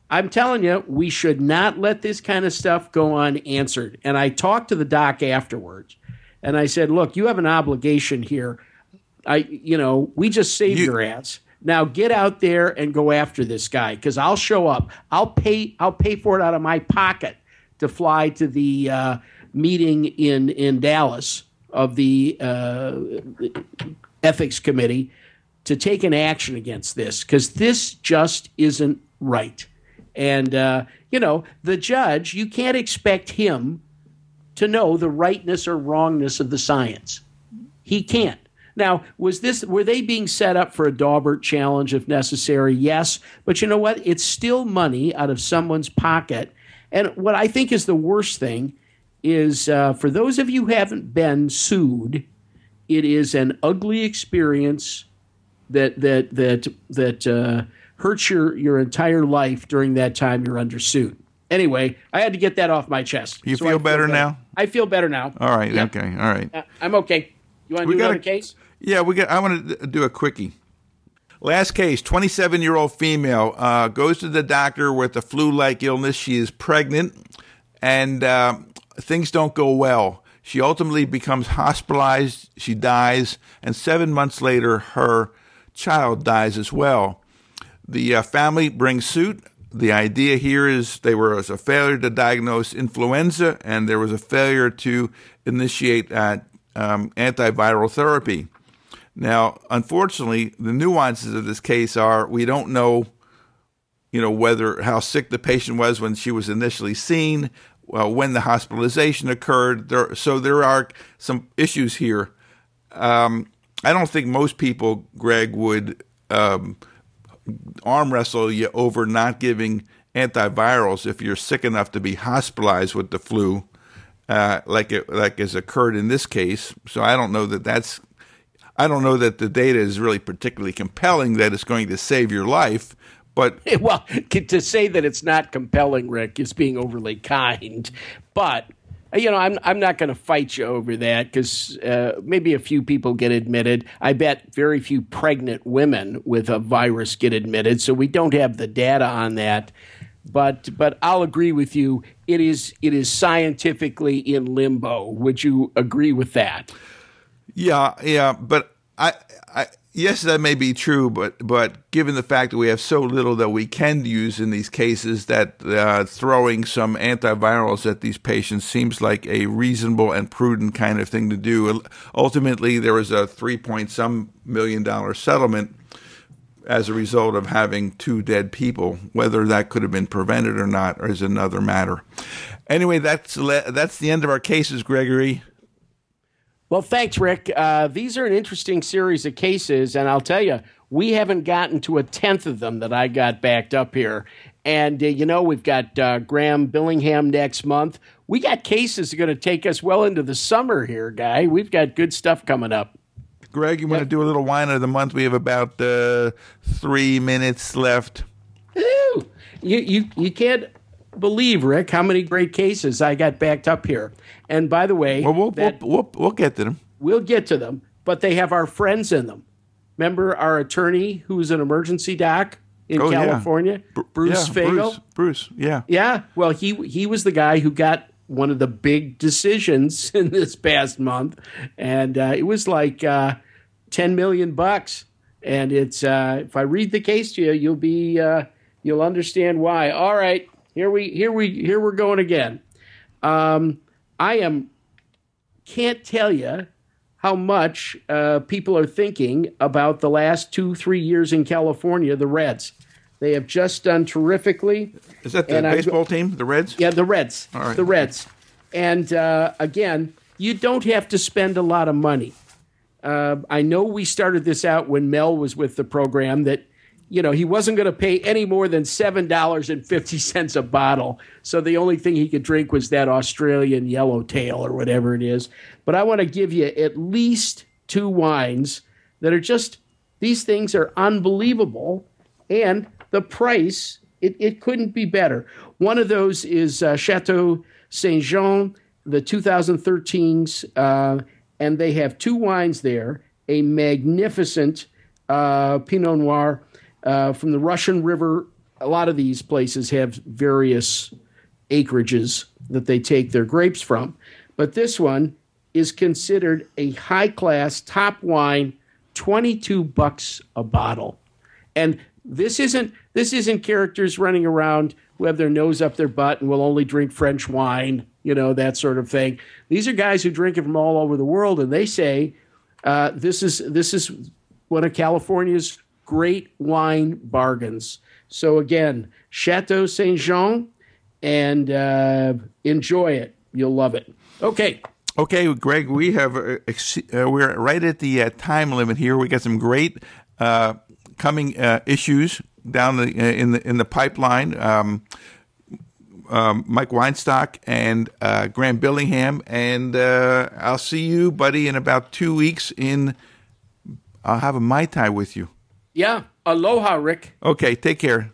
I'm telling you, we should not let this kind of stuff go unanswered. And I talked to the doc afterwards. And I said, look, you have an obligation here. I, you know, we just saved you, your ass. Now get out there and go after this guy, because I'll show up. I'll pay I'll pay for it out of my pocket to fly to the uh, meeting in, in Dallas of the uh, ethics committee to take an action against this, because this just isn't right. And, uh, you know, the judge, you can't expect him to know the rightness or wrongness of the science. He can't. Now, was this were they being set up for a Daubert challenge if necessary? Yes. But you know what? It's still money out of someone's pocket. And what I think is the worst thing is uh, for those of you who haven't been sued, it is an ugly experience that that that that uh, hurts your, your entire life during that time you're under suit. Anyway, I had to get that off my chest. You so feel, feel better, better now? I feel better now. All right. Yeah. Okay. All right. Uh, I'm okay. You want to do another case? Yeah, we got. I want to do a quickie. Last case, twenty-seven-year-old female uh, goes to the doctor with a flu-like illness. She is pregnant, and uh, things don't go well. She ultimately becomes hospitalized. She dies, and seven months later, her child dies as well. The uh, family brings suit. The idea here is there was a failure to diagnose influenza, and there was a failure to initiate uh, um, antiviral therapy. Now, unfortunately, the nuances of this case are we don't know, you know, whether how sick the patient was when she was initially seen, uh, when the hospitalization occurred. There, so there are some issues here. Um, I don't think most people, Greg, would Um, arm wrestle you over not giving antivirals if you're sick enough to be hospitalized with the flu, uh, like it like has occurred in this case. So I don't know that that's, I don't know that the data is really particularly compelling that it's going to save your life. But well, to say that it's not compelling, Rick, is being overly kind. But you know, I'm I'm not going to fight you over that, because uh, maybe a few people get admitted. I bet very few pregnant women with a virus get admitted, so we don't have the data on that. But but I'll agree with you. It is it is scientifically in limbo. Would you agree with that? Yeah, yeah. But I I yes, that may be true, but but given the fact that we have so little that we can use in these cases, that uh, throwing some antivirals at these patients seems like a reasonable and prudent kind of thing to do. Ultimately, there was a three point some million dollar settlement as a result of having two dead people. Whether that could have been prevented or not is another matter. Anyway, that's that's the end of our cases, Gregory. Well, thanks, Rick. Uh, these are an interesting series of cases, and I'll tell you, we haven't gotten to a tenth of them that I got backed up here. And, uh, you know, we've got uh, Graham Billingham next month. We got cases that are going to take us well into the summer here, Guy. We've got good stuff coming up. Greg, you want to do a little wine of the month? We have about uh, three minutes left. Ooh, you, you, you can't believe, Rick, how many great cases I got backed up here. And by the way, well, we'll, that, we'll, we'll, we'll get to them. We'll get to them, but they have our friends in them. Remember our attorney who is an emergency doc in oh, California, yeah. Bruce yeah, Fagel? Bruce, Bruce, yeah. Yeah, well, he he was the guy who got one of the big decisions in this past month, and uh, it was like uh, ten million bucks. And it's uh, if I read the case to you, you'll be uh, you'll understand why. All right, here we here we here we're going again. Um, I am can't tell you how much uh, people are thinking about the last two, three years in California, the Reds. They have just done terrifically. Is that the and baseball go- team, the Reds? Yeah, the Reds, All right. the Reds. And uh, again, you don't have to spend a lot of money. Uh, I know we started this out when Mel was with the program that, you know, he wasn't going to pay any more than seven dollars and fifty cents a bottle. So the only thing he could drink was that Australian Yellowtail or whatever it is. But I want to give you at least two wines that are just, these things are unbelievable. And the price, it, it couldn't be better. One of those is uh, Chateau Saint-Jean, the twenty thirteens, uh, and they have two wines there, a magnificent uh, Pinot Noir Uh, from the Russian River. A lot of these places have various acreages that they take their grapes from. But this one is considered a high-class top wine, twenty-two bucks a bottle. And this isn't this isn't characters running around who have their nose up their butt and will only drink French wine, you know, that sort of thing. These are guys who drink it from all over the world, and they say uh, this is this is one of California's great wine bargains. So again, Chateau Saint-Jean, and uh, enjoy it. You'll love it. Okay. Okay, Greg, we have uh, ex- uh, we're right at the uh, time limit here. We got some great uh, coming uh, issues down the, uh, in the in the pipeline. Um, um, Mike Weinstock and uh, Graham Billingham, and uh, I'll see you, buddy, in about two weeks. In I'll have a Mai Tai with you. Yeah. Aloha, Rick. Okay. Take care.